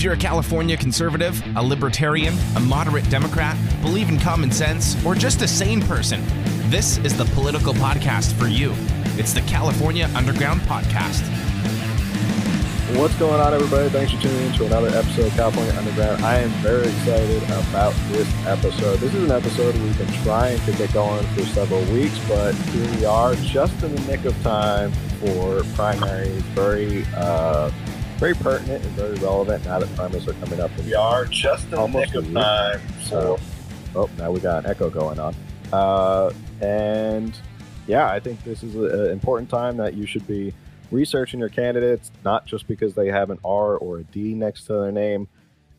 If you're a California conservative, a libertarian, a moderate Democrat, believe in common sense, or just a sane person, this is the political podcast for you. It's the California Underground Podcast. What's going on, everybody? Thanks for tuning in to another episode of California Underground. I am very excited about this episode. This is an episode we've been trying to get going for several weeks, but here we are just in the nick of time for primaries. Very pertinent and very relevant now that primaries are coming up. We are just in the nick of time. So, now we got an echo going on. I think this is an important time that you should be researching your candidates, not just because they have an R or a D next to their name,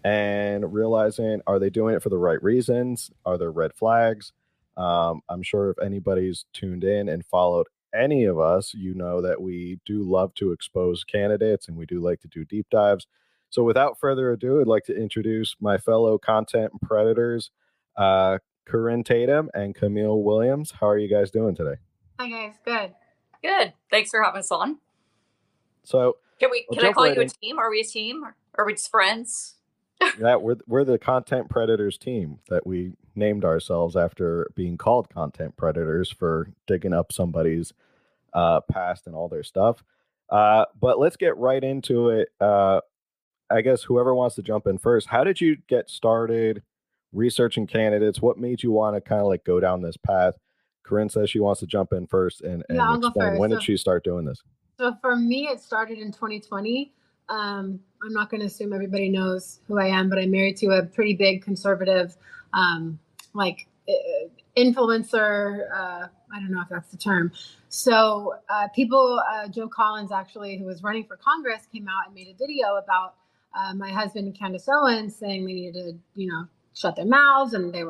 and realizing, are they doing it for the right reasons? Are there red flags? I'm sure if anybody's tuned in and followed any of us, you know that we do love to expose candidates and we do like to do deep dives. So without further ado, I'd like to introduce my fellow content predators, Corinne Tatum and Camille Williams. How are you guys doing today? Hi guys, good. Good. Thanks for having us on. So can I call you a team? Are we a team? Are we just friends? Yeah, we're the content predators team that we named ourselves after being called content predators for digging up somebody's past and all their stuff. But let's get right into it. I guess whoever wants to jump in first, how did you get started researching candidates? What made you want to kind of like go down this path? Corinne says she wants to jump in first and explain. When did she start doing this? So for me, it started in 2020. I'm not going to assume everybody knows who I am, but I'm married to a pretty big conservative, influencer. I don't know if that's the term. So Joe Collins, actually, who was running for Congress, came out and made a video about my husband, Candace Owens, saying they needed to, shut their mouths, and they don't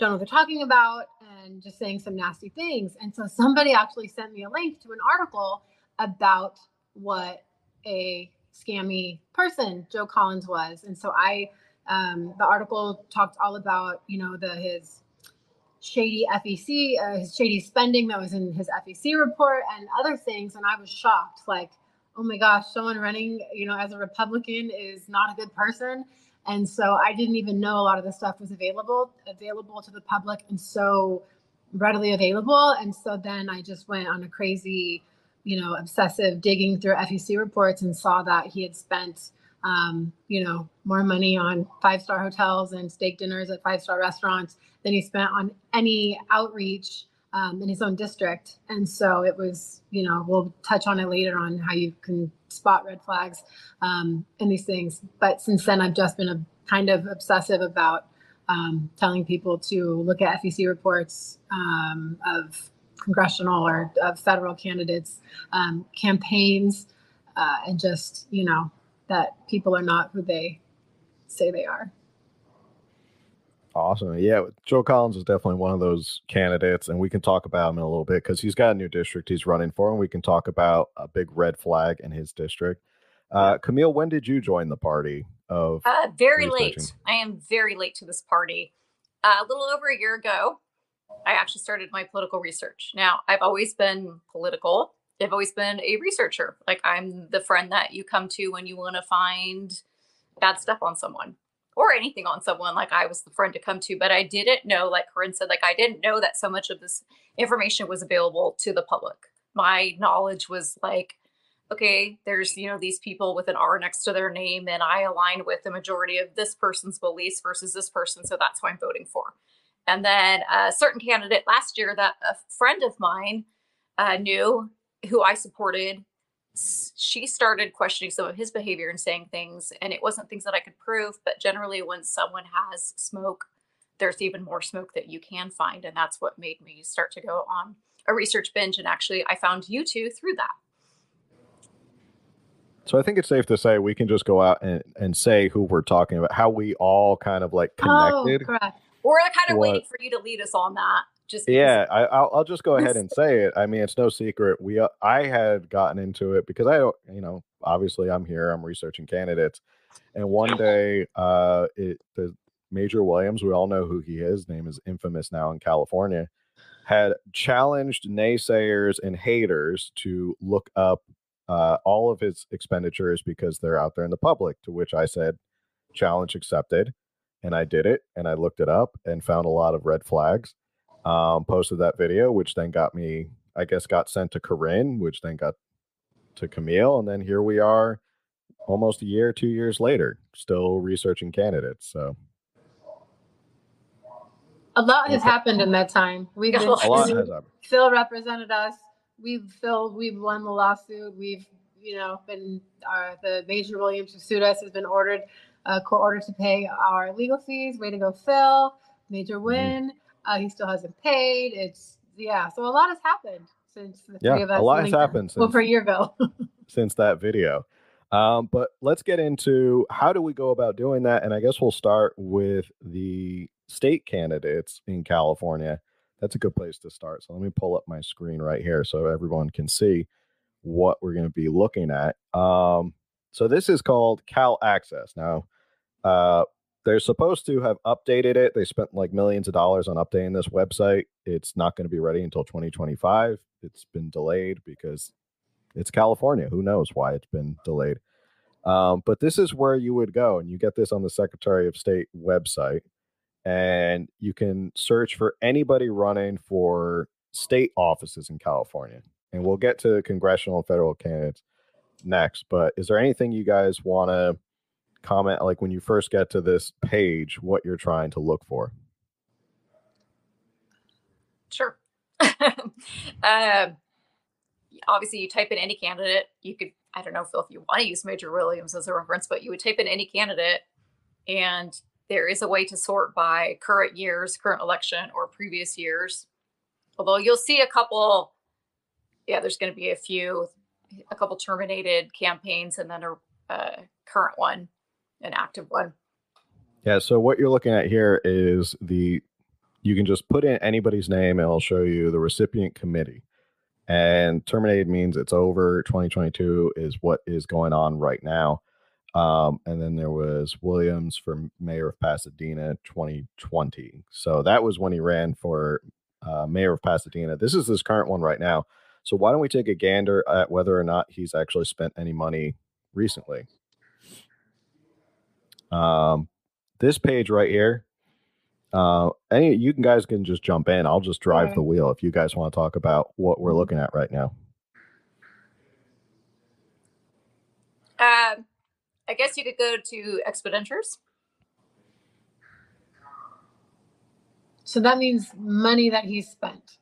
know what they're talking about, and just saying some nasty things. And so somebody actually sent me a link to an article about what a scammy person Joe Collins was. And so the article talked all about, his shady FEC, his shady spending that was in his FEC report and other things. And I was shocked, like, oh my gosh, someone running, as a Republican is not a good person. And so I didn't even know a lot of this stuff was available to the public and so readily available. And so then I just went on a crazy, obsessive digging through FEC reports and saw that he had spent, more money on 5-star hotels and steak dinners at 5-star restaurants than he spent on any outreach in his own district. And so it was, we'll touch on it later on how you can spot red flags in these things. But since then, I've just been kind of obsessive about telling people to look at FEC reports of congressional or federal candidates, campaigns, and just, that people are not who they say they are. Awesome. Yeah. Joe Collins is definitely one of those candidates, and we can talk about him in a little bit because he's got a new district he's running for, and we can talk about a big red flag in his district. Camille, when did you join the party of? Very late. I am very late to this party. A little over a year ago, I actually started my political research. Now, I've always been political. I've always been a researcher. Like, I'm the friend that you come to when you want to find bad stuff on someone or anything on someone. Like, I was the friend to come to, but I didn't know, like Corinne said, I didn't know that so much of this information was available to the public. My knowledge was like, okay, there's, these people with an R next to their name, and I align with the majority of this person's beliefs versus this person. So that's who I'm voting for. And then a certain candidate last year that a friend of mine knew who I supported, she started questioning some of his behavior and saying things. And it wasn't things that I could prove, but generally when someone has smoke, there's even more smoke that you can find. And that's what made me start to go on a research binge. And actually, I found you two through that. So I think it's safe to say we can just go out and say who we're talking about, how we all kind of connected. Oh, correct. We're kind of waiting for you to lead us on that. I'll just go ahead and say it. I mean, it's no secret. I had gotten into it because obviously I'm here. I'm researching candidates, and one day, the Major Williams, we all know who he is. His name is infamous now in California. Had challenged naysayers and haters to look up all of his expenditures because they're out there in the public. To which I said, challenge accepted. And I did it, and I looked it up and found a lot of red flags. Posted that video, which then got me, I guess, got sent to Corinne, which then got to Camille. And then here we are almost a year, 2 years later, still researching candidates. So a lot has happened in that time. Phil represented us. We've won the lawsuit. We've, been the Major Williams who sued us has been ordered, court ordered to pay our legal fees. Way to go, Phil. Major win. He still hasn't paid. So a lot has happened since the three of us. A lot has happened since over a year ago. Since that video. But let's get into how do we go about doing that? And I guess we'll start with the state candidates in California. That's a good place to start. So let me pull up my screen right here so everyone can see what we're going to be looking at. So this is called Cal Access. Now, they're supposed to have updated it. They spent like millions of dollars on updating this website. It's not going to be ready until 2025. It's been delayed because it's California. Who knows why it's been delayed? But this is where you would go, and you get this on the Secretary of State website, and you can search for anybody running for state offices in California. And we'll get to congressional and federal candidates next. But is there anything you guys want to comment, like when you first get to this page, what you're trying to look for? Sure. Obviously, you type in any candidate. You could, I don't know, Phil, if you want to use Major Williams as a reference, but you would type in any candidate, and there is a way to sort by current years, current election, or previous years. Although you'll see a couple, there's going to be a couple terminated campaigns, and then a current one, an active one. Yeah. So what you're looking at here is you can just put in anybody's name, and it'll show you the recipient committee. And terminated means it's over. 2022 is what is going on right now. And then there was Williams for mayor of Pasadena 2020. So that was when he ran for mayor of Pasadena. This is this current one right now. So why don't we take a gander at whether or not he's actually spent any money recently? This page right here. You guys can just jump in. I'll just drive the wheel if you guys want to talk about what we're looking at right now. I guess you could go to expenditures. So that means money that he spent.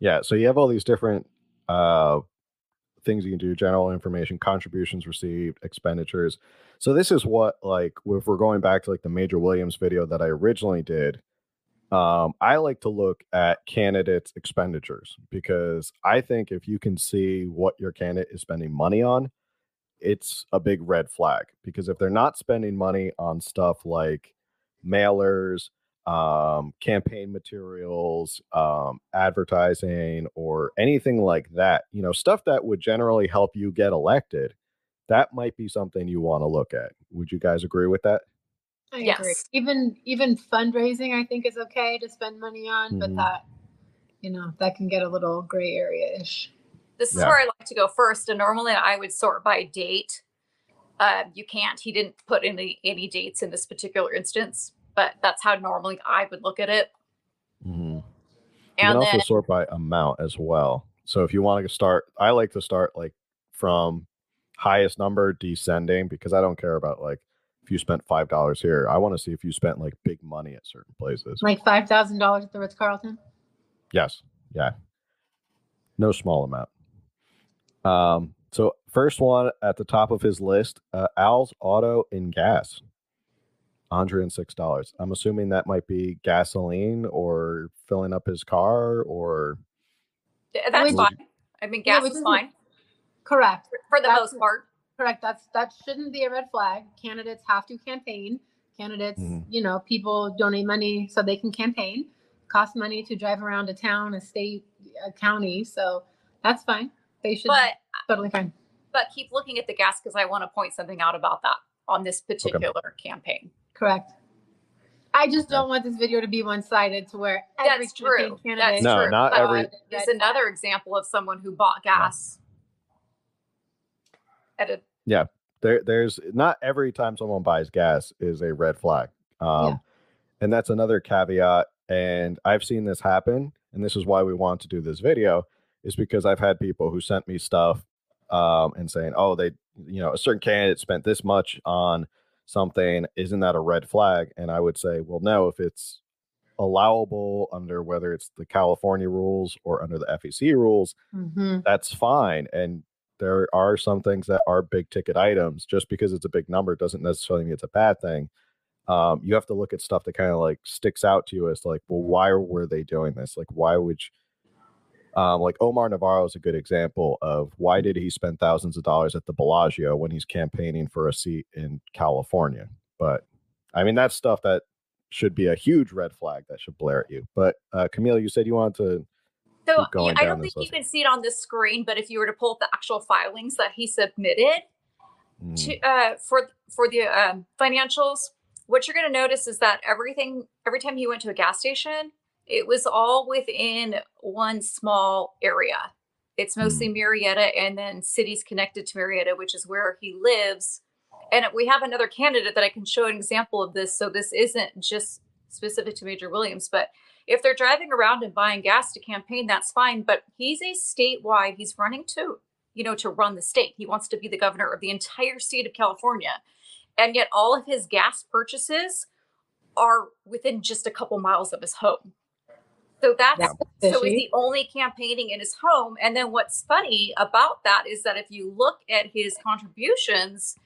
Yeah. So you have all these different things you can do: general information, contributions received, expenditures. So this is what, like, if we're going back to like the Major Williams video that I originally did, I like to look at candidates' expenditures, because I think if you can see what your candidate is spending money on, it's a big red flag. Because if they're not spending money on stuff like mailers, campaign materials, advertising, or anything like that, stuff that would generally help you get elected, that might be something you want to look at. Would you guys agree with that? Yes. Agree. Even fundraising, I think, is okay to spend money on, but that, that can get a little gray area-ish. This is where I like to go first. And normally I would sort by date. You can't, he didn't put any dates in this particular instance, but that's how normally I would look at it. Mm-hmm. And also sort by amount as well. So if you want to start, I like to start like from highest number descending, because I don't care about like if you spent $5 here. I want to see if you spent like big money at certain places. Like $5,000 at the Ritz-Carlton? Yes. Yeah. No small amount. So first one at the top of his list, Al's Auto and Gas. $106. I'm assuming that might be gasoline or filling up his car, or that's fine. I mean, gas is fine. Correct. For the most part. Correct. That shouldn't be a red flag. Candidates have to campaign. Candidates, people donate money so they can campaign. It costs money to drive around a town, a state, a county. So that's fine. They should totally fine. But keep looking at the gas, because I want to point something out about that on this particular campaign. Correct. I just don't want this video to be one-sided to where every campaign candidate. That's true. Not every. There's another example of someone who bought gas. At a There's not every time someone buys gas is a red flag. And that's another caveat. And I've seen this happen. And this is why we want to do this video, is because I've had people who sent me stuff and saying, oh, they, you know, a certain candidate spent this much on something. Isn't that a red flag? And I would say, well, no, if it's allowable under whether it's the California rules or under the FEC rules, that's fine. And there are some things that are big ticket items. Just because it's a big number doesn't necessarily mean it's a bad thing. You have to look at stuff that kind of like sticks out to you as like, well, why were they doing this? Like, why would you, like Omar Navarro is a good example of why did he spend thousands of dollars at the Bellagio when he's campaigning for a seat in California? But I mean, that's stuff that should be a huge red flag that should blare at you. But Camille, you said you wanted to. So I don't think you can see it on the screen, but if you were to pull up the actual filings that he submitted to for the financials, what you're going to notice is that every time he went to a gas station, it was all within one small area. It's mostly Murrieta and then cities connected to Murrieta, which is where he lives. And we have another candidate that I can show an example of this. So this isn't just specific to Major Williams, but if they're driving around and buying gas to campaign, that's fine. But he's a statewide, he's running to, you know, to run the state. He wants to be the governor of the entire state of California. And yet all of his gas purchases are within just a couple miles of his home. So that's so he's the only campaigning in his home. And then what's funny about that is that if you look at his contributions,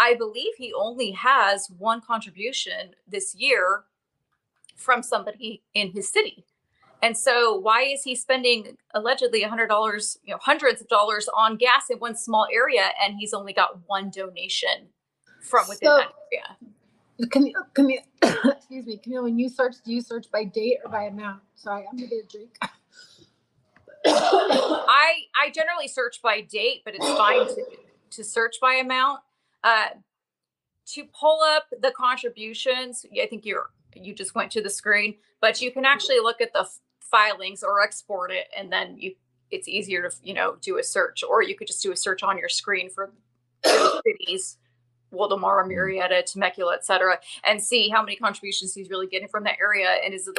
I believe he only has one contribution this year from somebody in his city. And so why is he spending allegedly $100, you know, hundreds of dollars on gas in one small area, and he's only got one donation from within that area? Camille, excuse me, Camille, when you search, do you search by date or by amount? Sorry, I'm gonna get a drink. I generally search by date, but it's fine to search by amount. To pull up the contributions, I think you just went to the screen, but you can actually look at the filings or export it, and then it's easier to, you know, do a search, or you could just do a search on your screen for cities, Waldemar, Murrieta, Temecula, etc., and see how many contributions he's really getting from that area, and is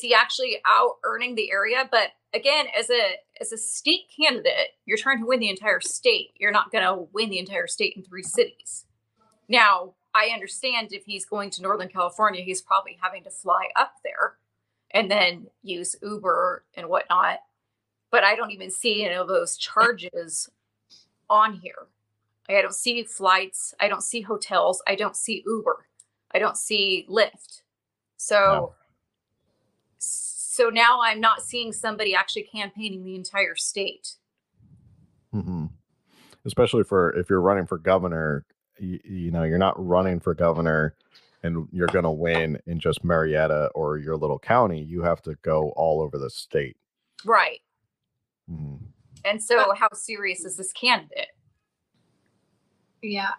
he actually out earning the area? But again, as a state candidate, you're trying to win the entire state. You're not going to win the entire state in three cities. Now, I understand if he's going to Northern California, he's probably having to fly up there and then use Uber and whatnot. But I don't even see any of those charges on here. I don't see flights. I don't see hotels. I don't see Uber. I don't see Lyft. So now I'm not seeing somebody actually campaigning the entire state. Mm-hmm. Especially if you're running for governor, you know, you're not running for governor and you're going to win in just Murrieta or your little county. You have to go all over the state. Right. Mm-hmm. And so how serious is this candidate? Yeah.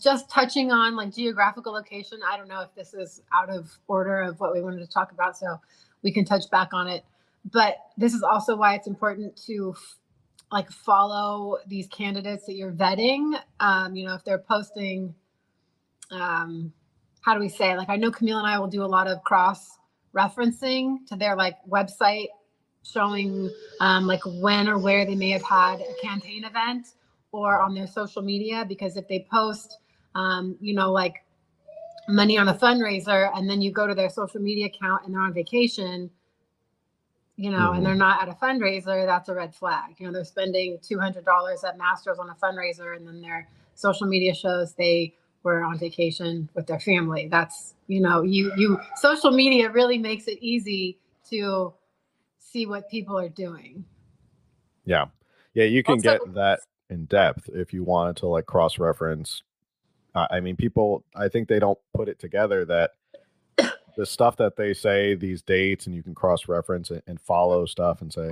Just touching on like geographical location. I don't know if this is out of order of what we wanted to talk about, so we can touch back on it. But this is also why it's important to like follow these candidates that you're vetting. You know, if they're posting, how do we say? Like, I know Camille and I will do a lot of cross referencing to their like website, showing like when or where they may have had a campaign event, or on their social media, because if they post, you know, like money on a fundraiser and then you go to their social media account and they're on vacation, you know, and they're not at a fundraiser, that's a red flag. You know, they're spending $200 at Masters on a fundraiser and then their social media shows they were on vacation with their family. That's, you know, you social media really makes it easy to see what people are doing. Yeah. Yeah, you can also get that in depth if you wanted to like cross-reference. I mean, people, I think they don't put it together that the stuff that they say, these dates, and you can cross-reference and follow stuff and say,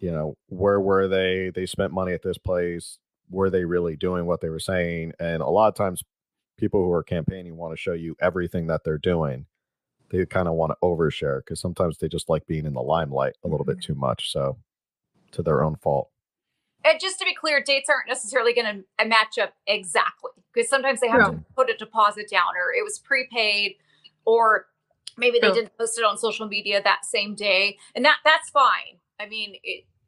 you know, where were they spent money at this place, were they really doing what they were saying? And a lot of times people who are campaigning want to show you everything that they're doing. They kind of want to overshare because sometimes they just like being in the limelight a little bit too much, so to their own fault. And just to be clear, dates aren't necessarily going to match up exactly, because sometimes they have to put a deposit down, or it was prepaid, or maybe they didn't post it on social media that same day. And that's fine. I mean,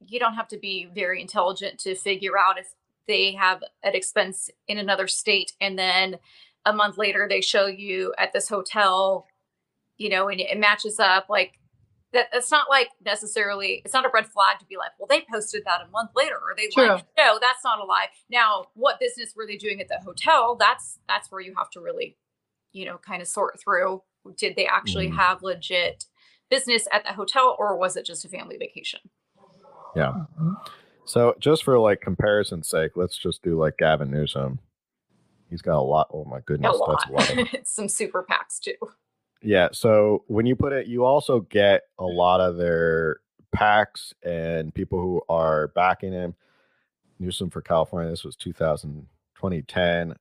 you don't have to be very intelligent to figure out if they have an expense in another state and then a month later they show you at this hotel, you know, and it matches up. Like, it's not like necessarily, it's not a red flag to be like, well, they posted that a month later, or they lied. No, that's not a lie. Now, what business were they doing at the hotel? That's where you have to really, you know, kind of sort through, did they actually have legit business at the hotel, or was it just a family vacation? Yeah. So just for like comparison's sake, let's just do like Gavin Newsom. He's got a lot. Oh my goodness. That's a lot. Some super PACs too. Yeah. So when you put it, you also get a lot of their PACs and people who are backing him. Newsom for California. This was 2010.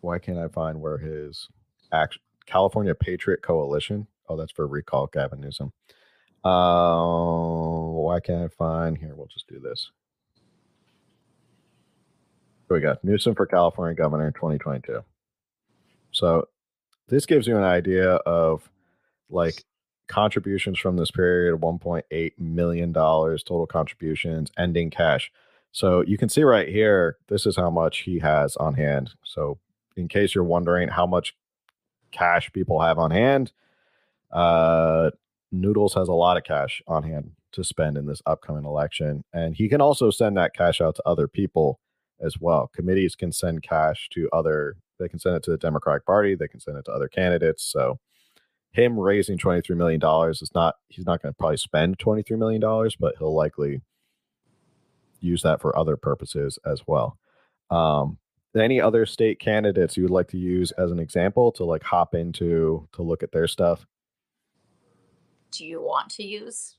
Why can't I find where his California Patriot Coalition? Oh, that's for recall Gavin Newsom. Why can't I find here? We'll just do this. Here we go. Newsom for California governor in 2022. So this gives you an idea of like contributions from this period, $1.8 million total contributions, ending cash. So you can see right here, this is how much he has on hand. So in case you're wondering how much cash people have on hand, Noodles has a lot of cash on hand to spend in this upcoming election. And he can also send that cash out to other people as well. Committees can send cash to they can send it to the Democratic Party. They can send it to other candidates. So him raising $23 million is he's not going to probably spend $23 million, but he'll likely use that for other purposes as well. Any other state candidates you would like to use as an example to like hop into to look at their stuff? Do you want to use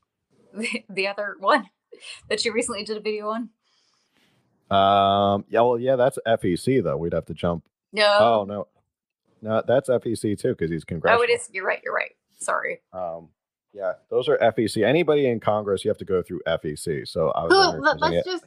the other one that you recently did a video on? Yeah, that's FEC though. We'd have to jump. No, that's FEC too, because he's congressional. Oh, it is. You're right. Sorry. Yeah, those are FEC. Anybody in Congress, you have to go through FEC. So I was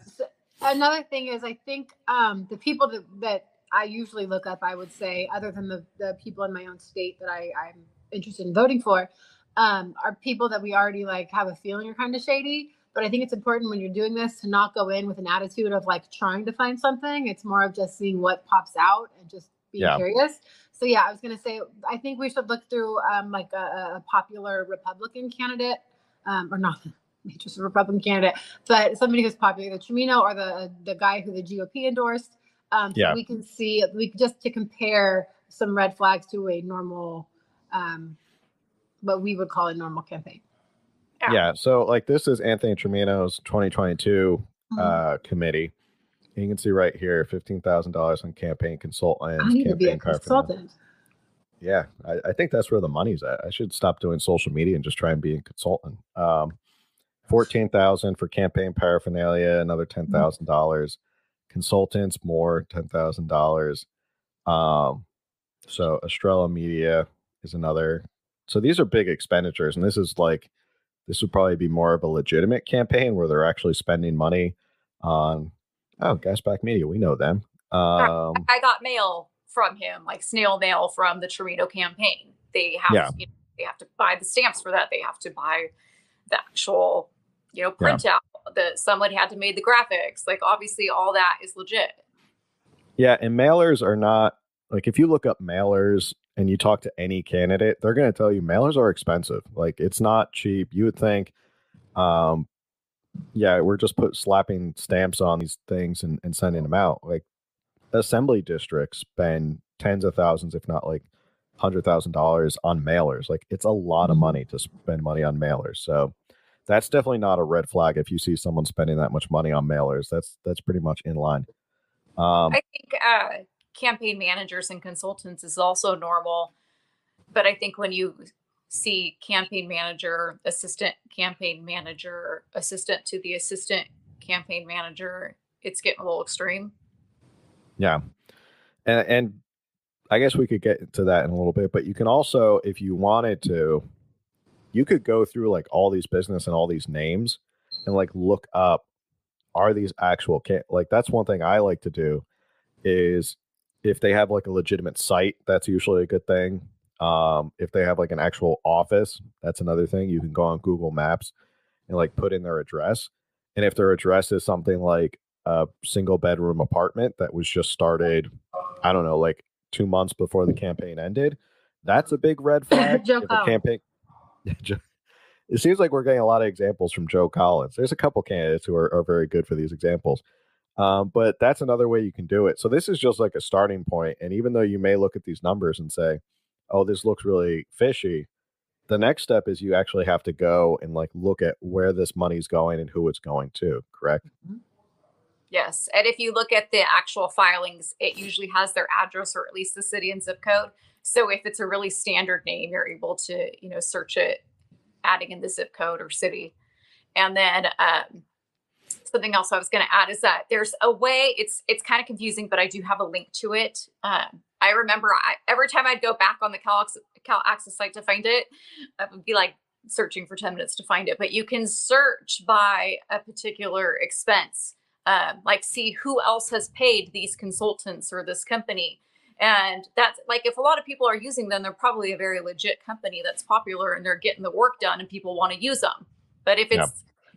another thing is, I think the people that I usually look up, I would say, other than the people in my own state that I'm interested in voting for, are people that we already like have a feeling are kind of shady. But I think it's important when you're doing this to not go in with an attitude of like trying to find something. It's more of just seeing what pops out and just being curious. So yeah, I was going to say, I think we should look through like a popular Republican candidate, or not just a Republican candidate, but somebody who's popular, the Tremino or the guy who the GOP endorsed. So we can see, just to compare some red flags to a normal, what we would call a normal campaign. Yeah. So like this is Anthony Tremino's 2022 committee. And you can see right here, $15,000 on campaign consultants. I need to be a consultant. Yeah. I think that's where the money's at. I should stop doing social media and just try and be a consultant. $14,000 for campaign paraphernalia, another $10,000. Consultants, more $10,000. So Estrella Media is another. So these are big expenditures, and this would probably be more of a legitimate campaign where they're actually spending money on, Gasback Media. We know them. I got mail from him, like snail mail from the Tremino campaign. They have, they have to buy the stamps for that. They have to buy the actual, printout that someone had to make the graphics. Like obviously all that is legit. Yeah. And mailers are not like, if you look up mailers, and you talk to any candidate, they're going to tell you mailers are expensive. Like it's not cheap. You would think, we're just slapping stamps on these things and sending them out. Like assembly districts spend tens of thousands, if not like $100,000 on mailers. Like it's a lot of money to spend money on mailers. So that's definitely not a red flag. If you see someone spending that much money on mailers, that's pretty much in line. I think, campaign managers and consultants is also normal. But I think when you see campaign manager, assistant campaign manager, assistant to the assistant campaign manager, it's getting a little extreme. Yeah. And I guess we could get to that in a little bit, but you can also, if you wanted to, you could go through like all these business and all these names and like look up are these actual like, that's one thing I like to do is if they have like a legitimate site, that's usually a good thing. If they have like an actual office, that's another thing. You can go on Google Maps and like put in their address. And if their address is something like a single bedroom apartment that was just started, I don't know, like 2 months before the campaign ended, that's a big red flag. Joe Collins. It seems like we're getting a lot of examples from Joe Collins. There's a couple candidates who are very good for these examples. But that's another way you can do it. So this is just like a starting point. And even though you may look at these numbers and say, oh, this looks really fishy, the next step is you actually have to go and like look at where this money's going and who it's going to, correct? Mm-hmm. Yes. And if you look at the actual filings, it usually has their address or at least the city and zip code. So if it's a really standard name, you're able to, you know, search it, adding in the zip code or city. And then something else I was going to add is that there's a way, it's kind of confusing, but I do have a link to it. I remember every time I'd go back on the Cal Access site to find it, I would be like searching for 10 minutes to find it. But you can search by a particular expense, like see who else has paid these consultants or this company. And that's like, if a lot of people are using them, they're probably a very legit company that's popular and they're getting the work done and people want to use them. But if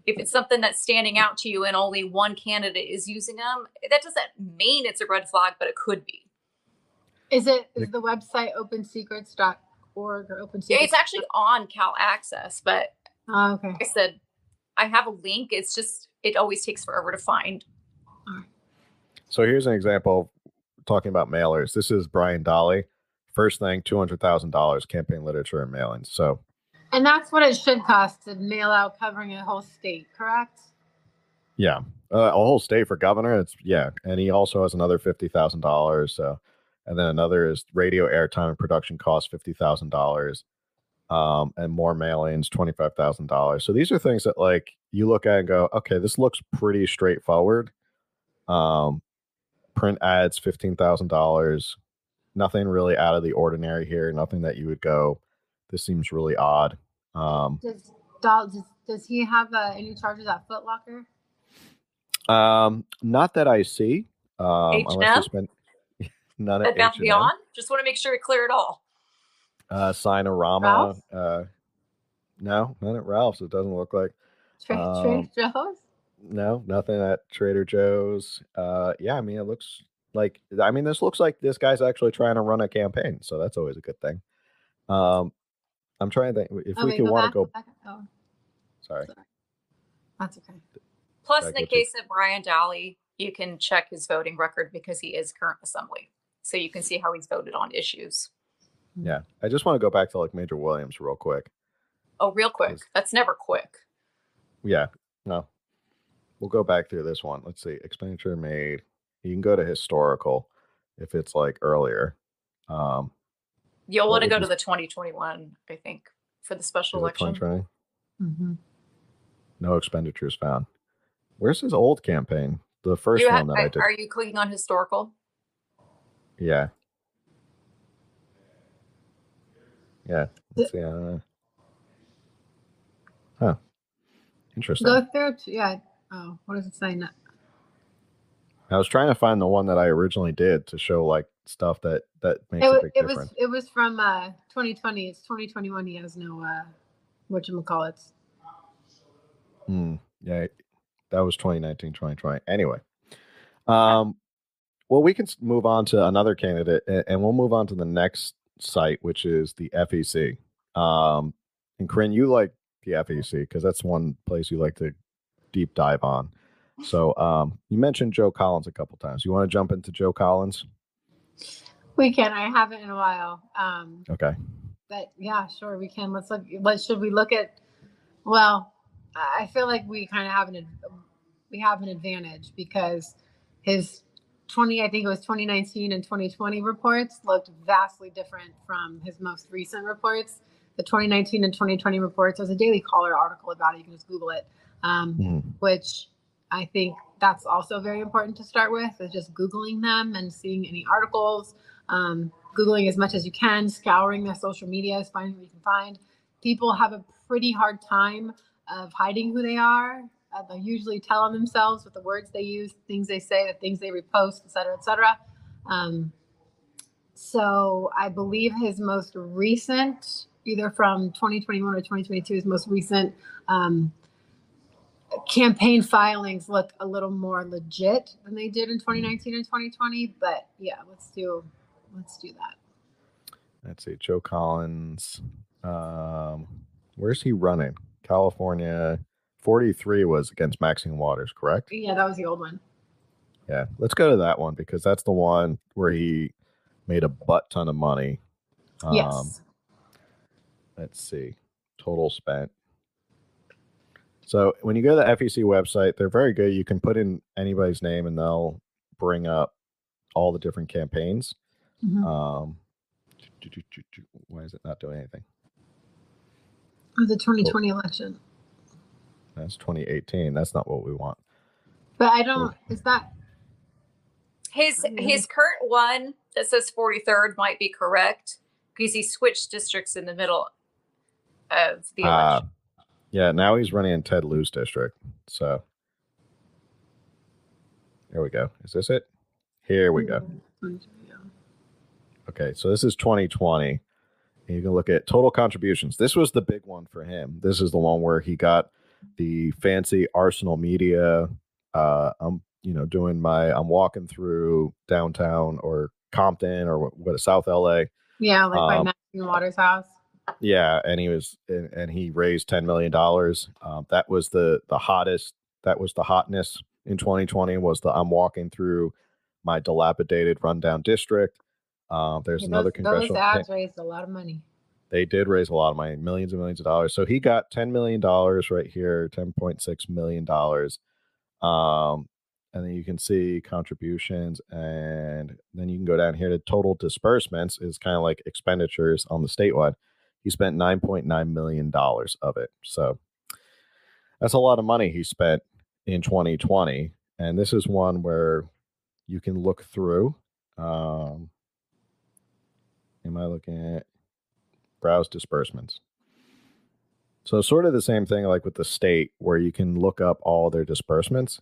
it's something that's standing out to you and only one candidate is using them, that doesn't mean it's a red flag, but it could be. Is the website opensecrets.org or OpenSecrets? Yeah, it's actually on Cal Access, but okay. Like I said, I have a link. It's just, it always takes forever to find. So here's an example. Talking about mailers, this is Brian Dahle. First thing, $200,000 campaign literature and mailings. So, and that's what it should cost to mail out covering a whole state, correct? Yeah, a whole state for governor. And he also has another $50,000. So, and then another is radio airtime and production costs $50,000, and more mailings $25,000. So these are things that like you look at and go, okay, this looks pretty straightforward. Print ads, $15,000. Nothing really out of the ordinary here. Nothing that you would go, this seems really odd. Does he have any charges at Foot Locker? Not that I see. H&M? None at H&M. Beyond? Just want to make sure to clear it all. Signorama. No, none at Ralph's. It doesn't look like. Trader Joe's? No, nothing at Trader Joe's. Yeah, I mean, it looks like, I mean, this looks like this guy's actually trying to run a campaign. So that's always a good thing. I'm trying to think if we can want to go. Back. Oh. Sorry. That's okay. Plus, in the case of Brian Dahle, you can check his voting record because he is current assembly. So you can see how he's voted on issues. Yeah. I just want to go back to like Major Williams real quick. Oh, real quick. That's never quick. Yeah. No. We'll go back through this one. Let's see. Expenditure made. You can go to historical if it's like earlier. You'll want to go to the 2021, I think, for the special election. Mm-hmm. No expenditures found. Where's his old campaign? The first one that I did. Are you clicking on historical? Yeah. Yeah. Let's see. Huh. Interesting. Go through. Yeah. Oh, what does it say? I was trying to find the one that I originally did to show like stuff that makes a big difference. It was from 2020. It's 2021. He has no whatchamacallits. Yeah, that was 2019, 2020. Anyway, well, we can move on to another candidate, and we'll move on to the next site, which is the FEC. And Corinne, you like the FEC because that's one place you like to deep dive on. So you mentioned Joe Collins a couple times. You want to jump into Joe Collins? We can. I haven't in a while. Okay. But yeah, sure, we can. Let's look. Well, I feel like we kind of have an advantage because his 2019 and 2020 reports looked vastly different from his most recent reports. The 2019 and 2020 reports. There's a Daily Caller article about it. You can just Google it. Which I think that's also very important to start with, is just Googling them and seeing any articles, Googling as much as you can, scouring their social media, finding what you can find. People have a pretty hard time of hiding who they are They're usually telling themselves with the words they use, things they say, the things they repost, et cetera, et cetera. So I believe his most recent, either from 2021 or 2022, his most recent campaign filings look a little more legit than they did in 2019 and 2020. But yeah, let's do that. Let's see, Joe Collins. Where's he running? California. 43 was against Maxine Waters, correct? Yeah, that was the old one. Yeah, let's go to that one because that's the one where he made a butt ton of money. Yes. Let's see. Total spent. So when you go to the FEC website, they're very good. You can put in anybody's name and they'll bring up all the different campaigns. Mm-hmm. Why is it not doing anything? Oh, the 2020 election. That's 2018. That's not what we want. But I don't, is that his current one that says 43rd might be correct because he switched districts in the middle of the election. Yeah, now he's running in Ted Lieu's district. So there we go. Is this it? Here we go. Okay, so this is 2020. And you can look at total contributions. This was the big one for him. This is the one where he got the fancy Arsenal Media. I'm walking through downtown or Compton or what South LA. Yeah, like by Maxine Waters' house. Yeah, and he raised $10 million. That was the hottest. That was the hotness in 2020. Was the I'm walking through my dilapidated, rundown district. Another congressional. Those ads raised a lot of money. They did raise a lot of money, millions and millions of dollars. So he got $10 million right here, $10.6 million. And then you can see contributions. And then you can go down here to total disbursements is kind of like expenditures on the statewide. He spent $9.9 million of it. So that's a lot of money he spent in 2020. And this is one where you can look through. Am I looking at? Browse disbursements. So sort of the same thing like with the state where you can look up all their disbursements.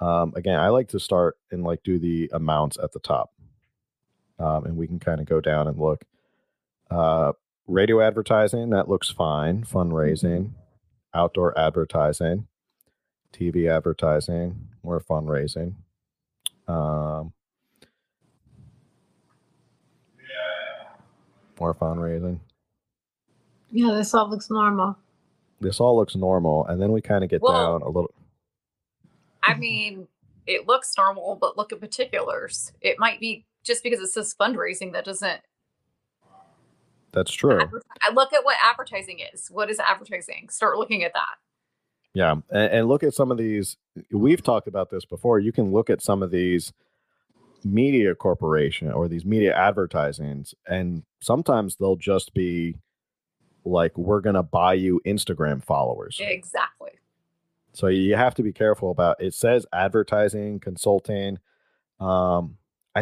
Again, I like to start and like do the amounts at the top. And we can kind of go down and look. Radio advertising, that looks fine. Fundraising, outdoor advertising, TV advertising, more fundraising. More fundraising. Yeah, this all looks normal. And then we kind of get down a little. I mean, it looks normal, but look at particulars. It might be just because it says fundraising that doesn't. That's true. I look at what advertising is. What is advertising? Start looking at that. Yeah, and look at some of these. We've talked about this before. You can look at some of these media corporation or these media advertisings, and sometimes they'll just be like, we're going to buy you Instagram followers. Exactly. So you have to be careful about it. It says advertising, consulting. I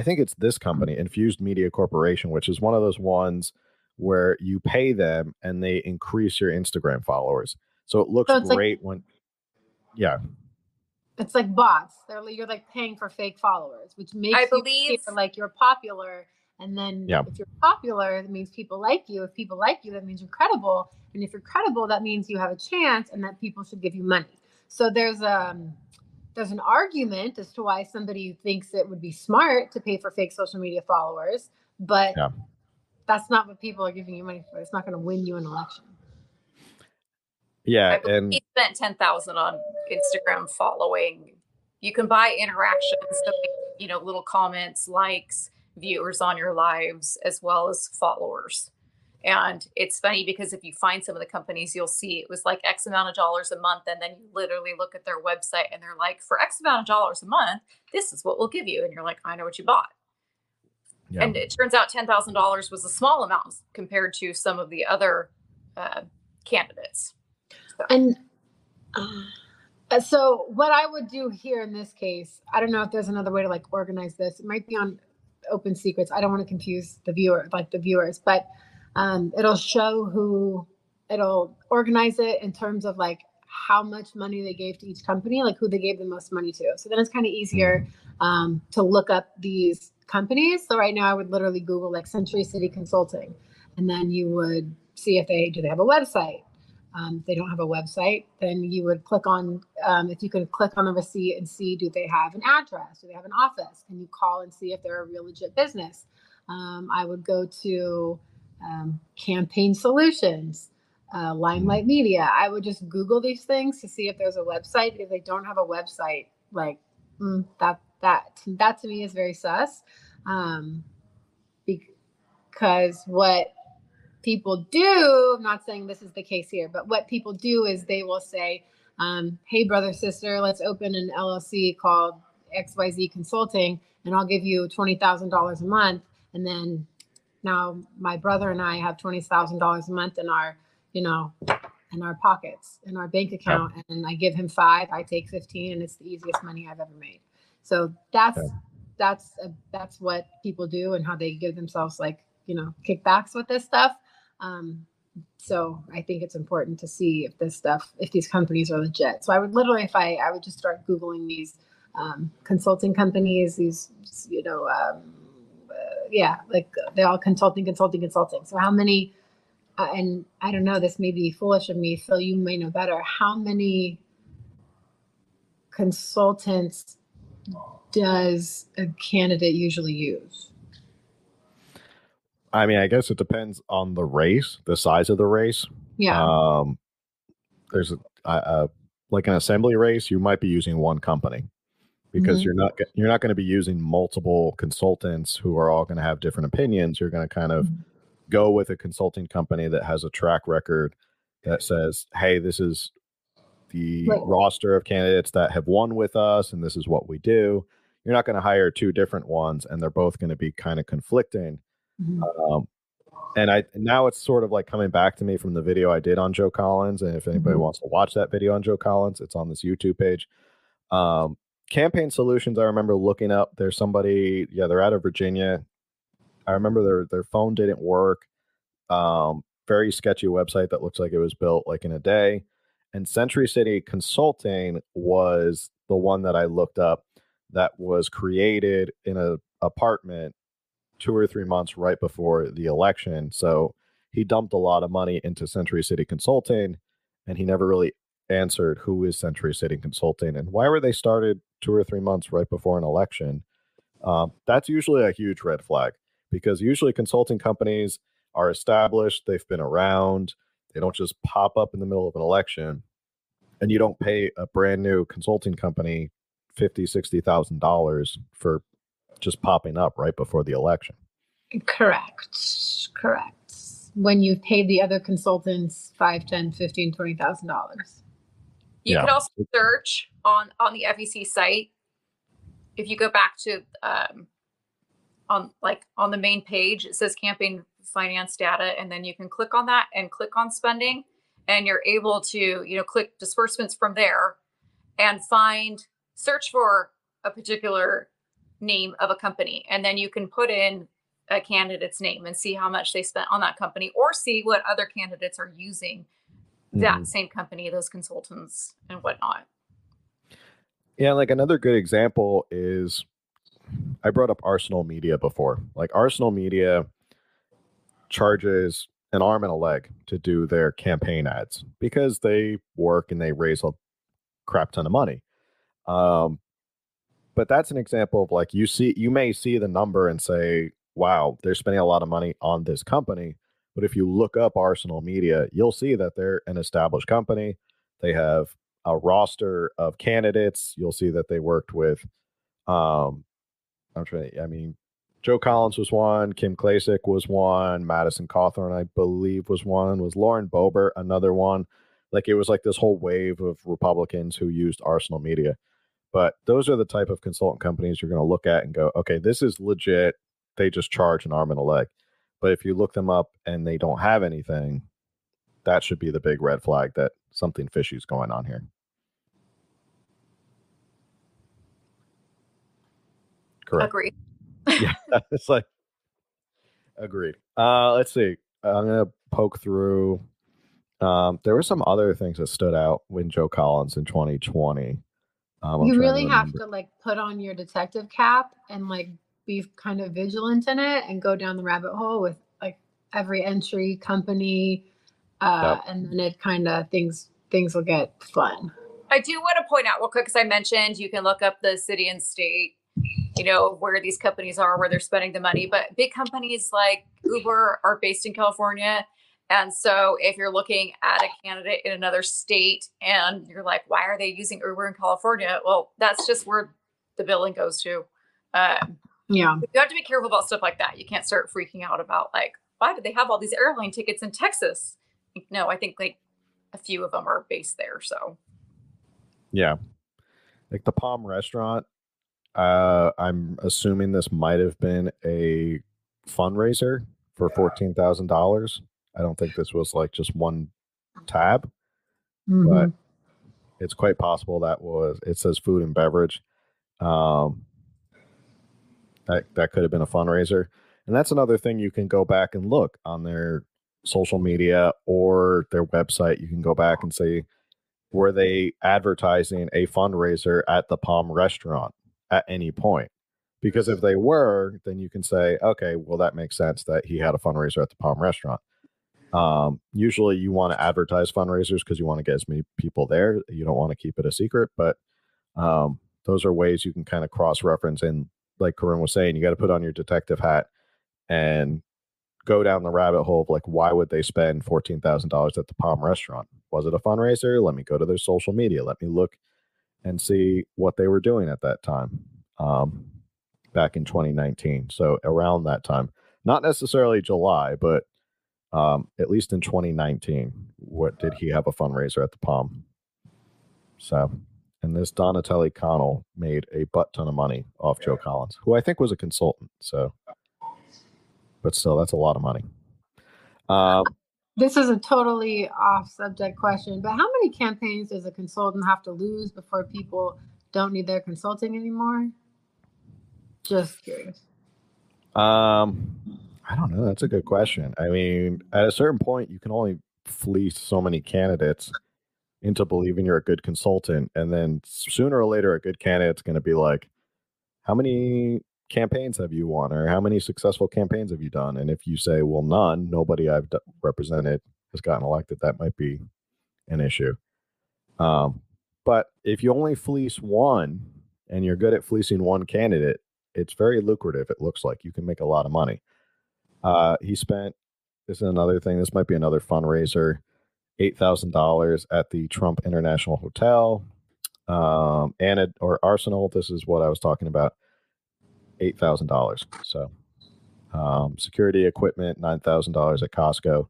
think it's this company, Infused Media Corporation, which is one of those ones where you pay them and they increase your Instagram followers. So it looks great yeah. It's like bots. You're like paying for fake followers, which makes you feel like you're popular. And then if you're popular, that means people like you. If people like you, that means you're credible. And if you're credible, that means you have a chance and that people should give you money. So there's an argument as to why somebody thinks it would be smart to pay for fake social media followers. But that's not what people are giving you money for. It's not going to win you an election. Yeah, and he spent $10,000 on Instagram following. You can buy interactions, little comments, likes, viewers on your lives, as well as followers. And it's funny because if you find some of the companies, you'll see it was like X amount of dollars a month. And then you literally look at their website and they're like, for X amount of dollars a month, this is what we'll give you. And you're like, I know what you bought. Yeah. And it turns out $10,000 was a small amount compared to some of the other candidates. And so what I would do here in this case, I don't know if there's another way to like organize this. It might be on Open Secrets. I don't want to confuse the viewers, but it'll organize it in terms of like how much money they gave to each company, like who they gave the most money to. So then it's kind of easier to look up these companies. So right now I would literally Google like Century City Consulting, and then you would see if they have a website. If they don't have a website, then you would click on, if you could click on the receipt and see, do they have an address? Do they have an office? Can you call and see if they're a real legit business? I would go to Campaign Solutions, Limelight Media. I would just Google these things to see if there's a website. If they don't have a website, like that to me is very sus, because what people do, I'm not saying this is the case here, but what people do is they will say, hey, brother, sister, let's open an LLC called XYZ Consulting, and I'll give you $20,000 a month. And then now my brother and I have $20,000 a month in our, in our pockets, in our bank account. Yeah. And I give him 5, I take 15, and it's the easiest money I've ever made. So that's what people do and how they give themselves kickbacks with this stuff. So I think it's important to see if this stuff, if these companies are legit. So I would literally, I would just start Googling these consulting companies, these, they're all consulting. So how many, and I don't know, this may be foolish of me, Phil, you may know better. How many consultants does a candidate usually use? I mean, I guess it depends on the race, the size of the race. Yeah. There's like an assembly race, you might be using one company because you're not going to be using multiple consultants who are all going to have different opinions. You're going to kind of go with a consulting company that has a track record that says, hey, this is the roster of candidates that have won with us, and this is what we do. You're not going to hire two different ones, and they're both going to be kind of conflicting. And now it's sort of like coming back to me from the video I did on Joe Collins. And if anybody wants to watch that video on Joe Collins, it's on this YouTube page. Campaign Solutions, I remember looking up, there's somebody, they're out of Virginia. I remember their phone didn't work. Very sketchy website that looks like it was built like in a day. And Century City Consulting was the one that I looked up that was created in an apartment 2 or 3 months right before the election. So he dumped a lot of money into Century City Consulting, and he never really answered who is Century City Consulting and why were they started 2 or 3 months right before an election. That's usually a huge red flag, because usually consulting companies are established. They've been around. They don't just pop up in the middle of an election, and you don't pay a brand new consulting company $50,000, $60,000 for just popping up right before the election. Correct. When you've paid the other consultants $5,000, $10,000, $15,000, $20,000. You can also search on the FEC site. If you go back to on the main page, it says campaign finance data, and then you can click on that and click on spending, and you're able to click disbursements from there and search for a particular name of a company, and then you can put in a candidate's name and see how much they spent on that company, or see what other candidates are using that same company, those consultants and whatnot. Yeah, like another good example is, I brought up Arsenal Media before. Like Arsenal Media charges an arm and a leg to do their campaign ads because they work and they raise a crap ton of money. But that's an example of you may see the number and say, wow, they're spending a lot of money on this company. But if you look up Arsenal Media, you'll see that they're an established company. They have a roster of candidates. You'll see that they worked with, Joe Collins was one, Kim Klasik was one, Madison Cawthorn, I believe, was one, was Lauren Boebert another one. It was this whole wave of Republicans who used Arsenal Media. But those are the type of consultant companies you're going to look at and go, okay, this is legit. They just charge an arm and a leg. But if you look them up and they don't have anything, that should be the big red flag that something fishy is going on here. Correct. Agreed. Yeah, it's agreed. Let's see. I'm going to poke through There were some other things that stood out when Joe Collins in 2020. You really have to like put on your detective cap and like be kind of vigilant in it and go down the rabbit hole with like every entry company. And then it kind of things will get fun. I do want to point out real quick, because I mentioned you can look up the city and state, you know, where these companies are, where they're spending the money. But big companies like Uber are based in California. And so if you're looking at a candidate in another state and you're like, why are they using Uber in California? Well, that's just where the billing goes to. Yeah. You have to be careful about stuff like that. You can't start freaking out about like, why do they have all these airline tickets in Texas? No, I think like a few of them are based there. So. Yeah. Like the Palm Restaurant. I'm assuming this might have been a fundraiser for $14,000. I don't think this was like just one tab, but it's quite possible that was, it says food and beverage. That could have been a fundraiser. And that's another thing you can go back and look on their social media or their website. You can go back and see, were they advertising a fundraiser at the Palm Restaurant at any point? Because if they were, then you can say, okay, well, that makes sense that he had a fundraiser at the Palm Restaurant. Usually you want to advertise fundraisers because you want to get as many people there. You don't want to keep it a secret, but those are ways you can kind of cross-reference. And like Corinne was saying, you got to put on your detective hat and go down the rabbit hole of like, why would they spend $14,000 at the Palm Restaurant? Was it a fundraiser? Let me go to their social media. Let me look and see what they were doing at that time, back in 2019. So around that time, not necessarily July, but at least in 2019, what did he have a fundraiser at the Palm? So, and this Donatelli Connell made a butt ton of money off Joe Collins, who I think was a consultant. So, but still, that's a lot of money. This is a totally off subject question, but how many campaigns does a consultant have to lose before people don't need their consulting anymore? Just curious. I don't know. That's a good question. I mean, at a certain point, you can only fleece so many candidates into believing you're a good consultant. And then sooner or later, a good candidate's going to be like, how many campaigns have you won? Or how many successful campaigns have you done? And if you say, well, none, nobody I've represented has gotten elected, that might be an issue. But if you only fleece one and you're good at fleecing one candidate, it's very lucrative. It looks like you can make a lot of money. He spent, this is another thing, this might be another fundraiser, $8,000 at the Trump International Hotel, or Arsenal. This is what I was talking about, $8,000. So security equipment, $9,000 at Costco.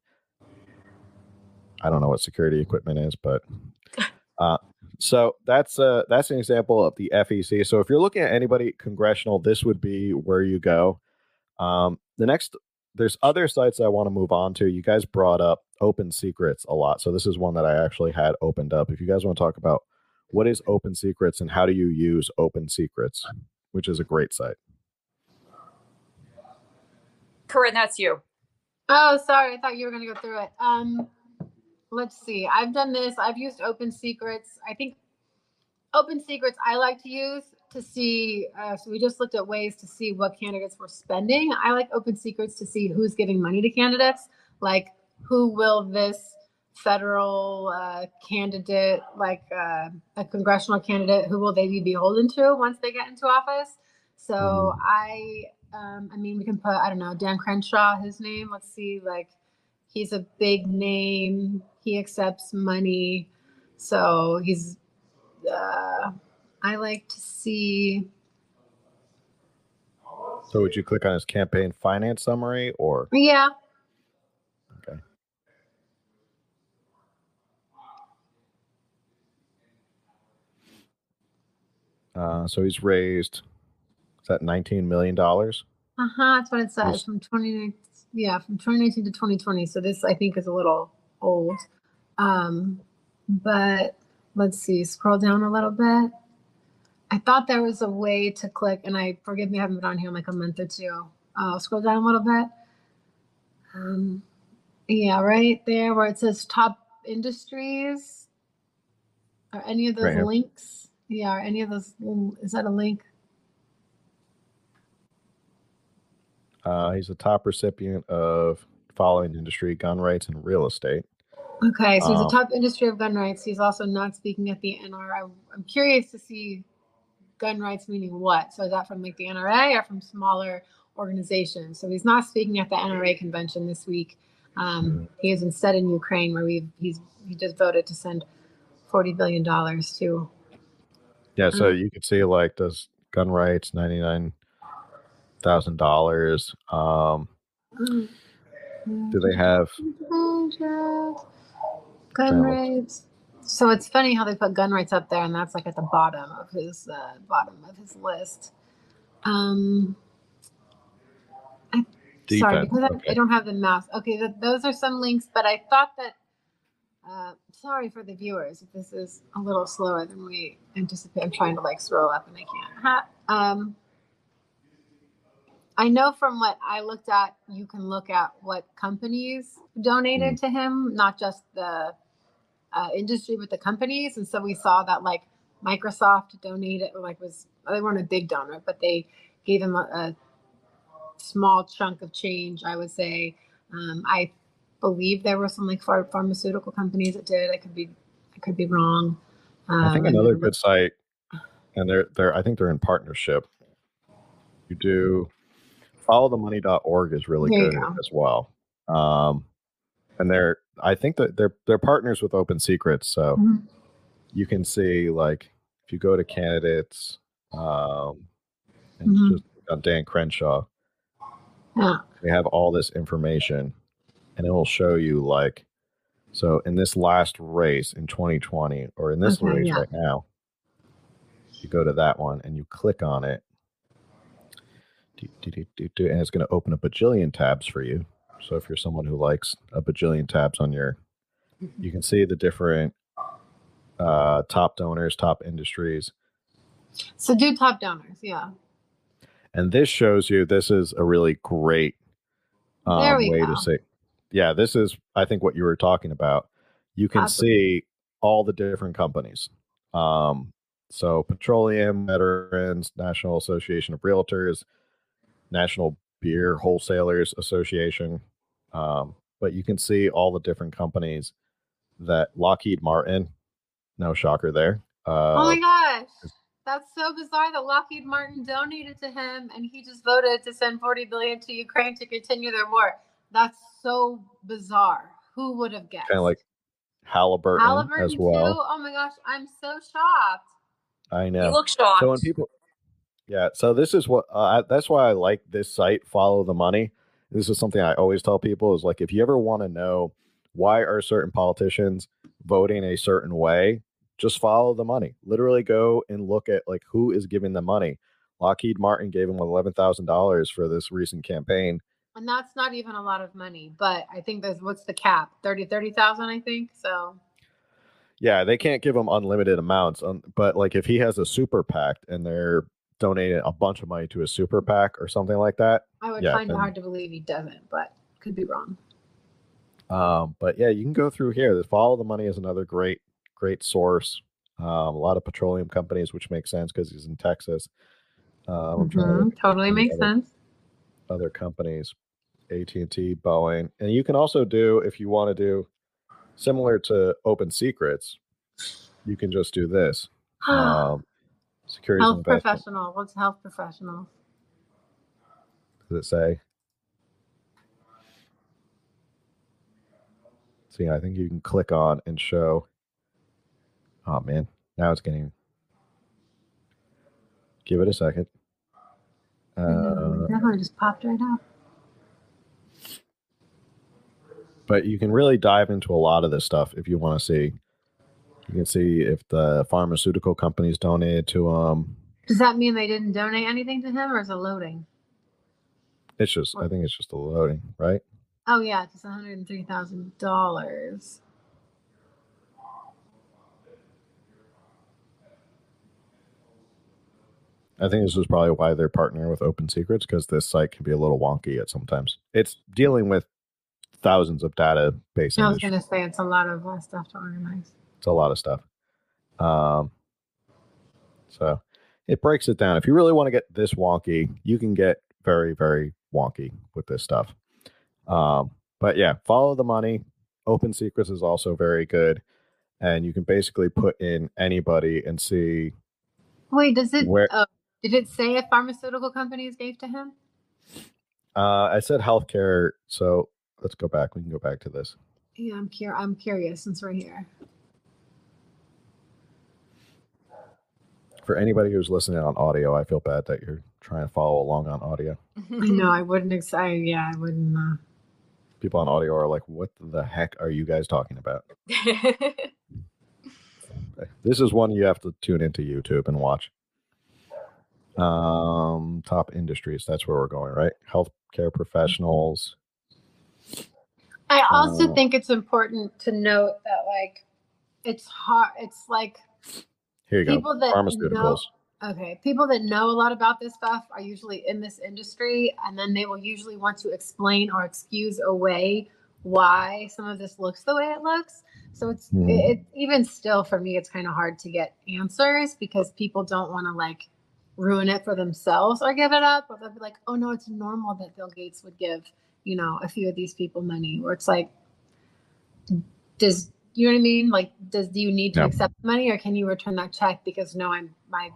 I don't know what security equipment is, but so that's an example of the FEC. So if you're looking at anybody congressional, this would be where you go. There's other sites I want to move on to. You guys brought up Open Secrets a lot. So this is one that I actually had opened up. If you guys want to talk about what is Open Secrets and how do you use Open Secrets, which is a great site. Corinne, that's you. Oh, sorry. I thought you were going to go through it. Let's see. I've done this. I've used Open Secrets. I think Open Secrets I like to use to see, so we just looked at ways to see what candidates were spending. I like Open Secrets to see who's giving money to candidates, like who will this federal candidate, like a congressional candidate, who will they be beholden to once they get into office? So I mean, we can put, I don't know, Dan Crenshaw, his name, let's see, like he's a big name, he accepts money. So he's, I like to see. So would you click on his campaign finance summary or? Yeah. Okay. So he's raised, is that $19 million? That's what it says. From 2019 to 2020. So this, I think, is a little old. But let's see, scroll down a little bit. I thought there was a way to click, and forgive me, I haven't been on here in like a month or two. I'll scroll down a little bit. Right there where it says top industries? Are any of those right links? Yeah, are any of those, is that a link? He's a top recipient of following industry, gun rights and real estate. Okay, so he's a top industry of gun rights. He's also not speaking at the NRA. I'm curious to see gun rights meaning what? So is that from like the NRA or from smaller organizations? So he's not speaking at the NRA convention this week. He is instead in Ukraine, where he just voted to send $40 billion to. Yeah, so you could see like those gun rights, $99,000. Do they have gun rights? So it's funny how they put gun rights up there, and that's like at the bottom of his list. Sorry, because okay. I don't have the mouse. Okay, those are some links, but I thought that. Sorry for the viewers if this is a little slower than we anticipate. I'm trying to like scroll up and I can't. I know from what I looked at, you can look at what companies donated to him, not just the industry, but the companies. And so we saw that like Microsoft donated, like they weren't a big donor, but they gave him a small chunk of change, I would say. I believe there were some like pharmaceutical companies that did. I could be wrong. I think another good site, and I think they're in partnership. You do. followthemoney.org is really good as well. And I think that they're partners with Open Secrets. So you can see, like, if you go to candidates, and just Dan Crenshaw, they have all this information and it will show you, like, so in this last race in 2020 or in this race right now, you go to that one and you click on it. And it's going to open a bajillion tabs for you. So if you're someone who likes a bajillion tabs on your, you can see the different top donors, top industries. So do top donors, yeah. And this shows you, this is a really great way to see. Yeah, this is, I think, what you were talking about. You can see all the different companies. So Petroleum, Veterans, National Association of Realtors, National Beer Wholesalers Association. But you can see all the different companies that Lockheed Martin, no shocker there. Oh my gosh. That's so bizarre that Lockheed Martin donated to him and he just voted to send $40 billion to Ukraine to continue their war. That's so bizarre. Who would have guessed? Kind of like Halliburton as well. Too? Oh my gosh, I'm so shocked. I know. You look shocked. So when people... Yeah, so this is what that's why I like this site, Follow the Money. This is something I always tell people is like, if you ever want to know why are certain politicians voting a certain way, just follow the money. Literally go and look at like who is giving the money. Lockheed Martin gave him $11,000 for this recent campaign. And that's not even a lot of money, but I think there's what's the cap? 30,000, I think. So yeah, they can't give him unlimited amounts, but like if he has a super PAC and they're donated a bunch of money to a super PAC or something like that. I would find it hard to believe he doesn't, but could be wrong. But yeah, you can go through here. The Follow the Money is another great source. A lot of petroleum companies, which makes sense because he's in Texas. Totally makes sense. Other companies, AT&T, Boeing. And you can also do, if you want to do similar to Open Secrets, you can just do this. Securities health professional. What's health professional? Does it say? See, I think you can click on and show. Oh man, now it's getting. Give it a second. That one just popped right up. But you can really dive into a lot of this stuff if you want to see. You can see if the pharmaceutical companies donated to him. Does that mean they didn't donate anything to him, or is it loading? It's just, I think it's just the loading, right? Oh yeah, it's $103,000. I think this is probably why they're partnering with Open Secrets, because this site can be a little wonky at sometimes. It's dealing with thousands of databases. I was going to say it's a lot of stuff to organize. It's a lot of stuff. So it breaks it down. If you really want to get this wonky, you can get very, very wonky with this stuff. But yeah, Follow the Money. Open Secrets is also very good. And you can basically put in anybody and see. Wait, does it? Did it say if pharmaceutical companies gave to him? I said healthcare. So let's go back. We can go back to this. Yeah, I'm curious since we're here. For anybody who's listening on audio, I feel bad that you're trying to follow along on audio. I know. I wouldn't. I wouldn't. People on audio are like, what the heck are you guys talking about? This is one you have to tune into YouTube and watch. Top industries. That's where we're going, right? Healthcare professionals. I also think it's important to note that, like, it's hard. It's like, here you people go. Pharmaceuticals. People that know a lot about this stuff are usually in this industry, and then they will usually want to explain or excuse away why some of this looks the way it looks. So it's even still for me, it's kind of hard to get answers because people don't want to like ruin it for themselves or give it up. Or they'll be like, oh no, it's normal that Bill Gates would give, you know, a few of these people money. Or it's like, does, you know what I mean? Like, do you need to accept money, or can you return that check? Because no, my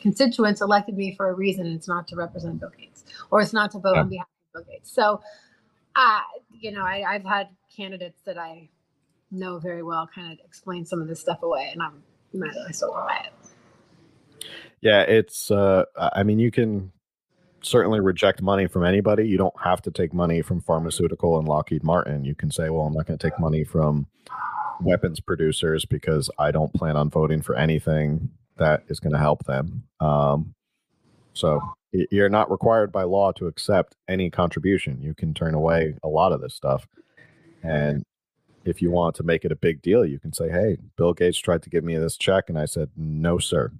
constituents elected me for a reason, and it's not to represent Bill Gates, or it's not to vote on behalf of Bill Gates. So, I've had candidates that I know very well kind of explain some of this stuff away, and I'm mad that I still buy it. Yeah, it's, you can certainly reject money from anybody. You don't have to take money from pharmaceutical and Lockheed Martin. You can say, well, I'm not going to take money from weapons producers because I don't plan on voting for anything that is going to help them. So you're not required by law to accept any contribution. You can turn away a lot of this stuff. And if you want to make it a big deal, you can say, hey, Bill Gates tried to give me this check, and I said, no, sir.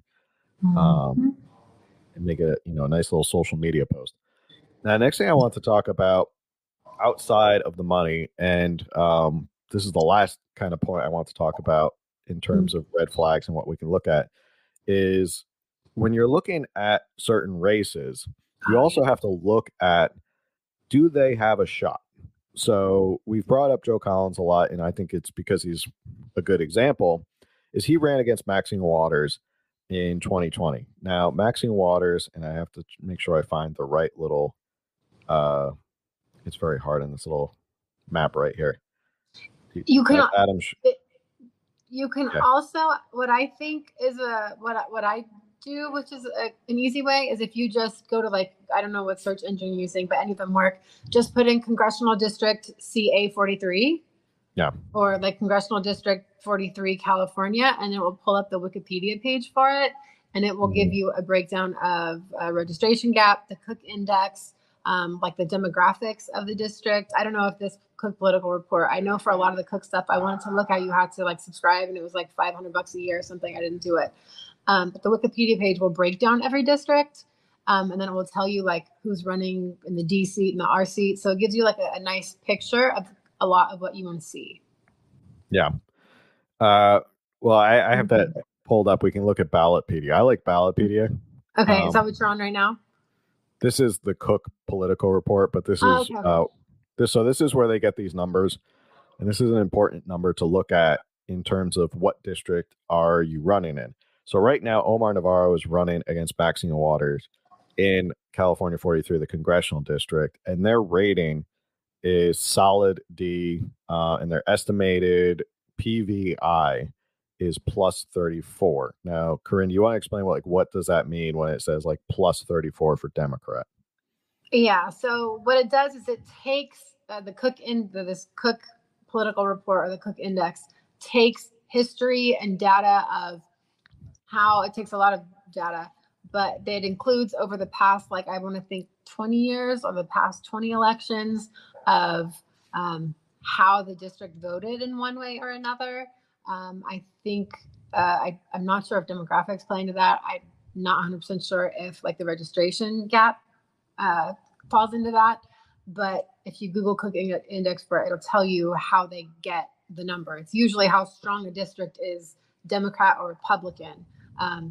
And make it a nice little social media post. Now, next thing I want to talk about outside of the money, and this is the last kind of point I want to talk about in terms of red flags and what we can look at, is when you're looking at certain races, you also have to look at, do they have a shot? So we've brought up Joe Collins a lot, and I think it's because he's a good example, is he ran against Maxine Waters in 2020. Now, Maxine Waters, and I have to make sure I find the right little, it's very hard in this little map right here. Also, what I think is what I do, which is an easy way, is if you just go to, like, I don't know what search engine you're using, but any of them work, just put in congressional district CA 43. Yeah. Or like congressional district 43, California, and it will pull up the Wikipedia page for it. And it will give you a breakdown of registration gap, the Cook index, like the demographics of the district. I don't know if this Cook Political Report, I know for a lot of the Cook stuff, I wanted to look at, you had to like subscribe, and it was like $500 a year or something. I didn't do it. But the Wikipedia page will break down every district. And then it will tell you like who's running in the D seat and the R seat. So it gives you like a nice picture of a lot of what you want to see. Yeah. Well, I have that pulled up. We can look at Ballotpedia. I like Ballotpedia. Okay. Is that what you're on right now? This is the Cook Political Report, but this is this is where they get these numbers, and this is an important number to look at in terms of what district are you running in. So right now, Omar Navarro is running against Maxine Waters in California 43, the congressional district, and their rating is solid D, and their estimated PVI is plus 34. Now, Corinne, do you want to explain what does that mean when it says like plus 34 for Democrat? Yeah. So what it does is it takes this Cook Political Report, or the Cook Index, takes history and data of how it takes a lot of data, but it includes over the past 20 years or the past 20 elections of how the district voted in one way or another. I think I'm not sure if demographics play into that. I'm not 100% sure if the registration gap falls into that. But if you Google Cook Index for it, it'll tell you how they get the number. It's usually how strong a district is, Democrat or Republican.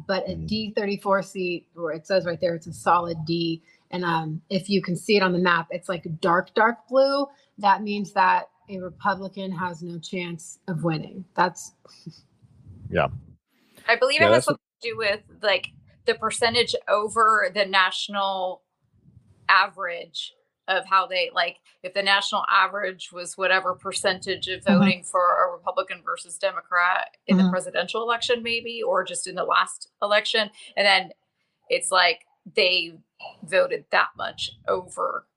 But a D34 seat, or it says right there, it's a solid D. And if you can see it on the map, it's like dark, dark blue. That means that a Republican has no chance of winning. That's. Yeah. I believe it has something to do with like the percentage over the national average of how they, like, if the national average was whatever percentage of voting for a Republican versus Democrat in the presidential election, maybe, or just in the last election. And then it's like they voted that much over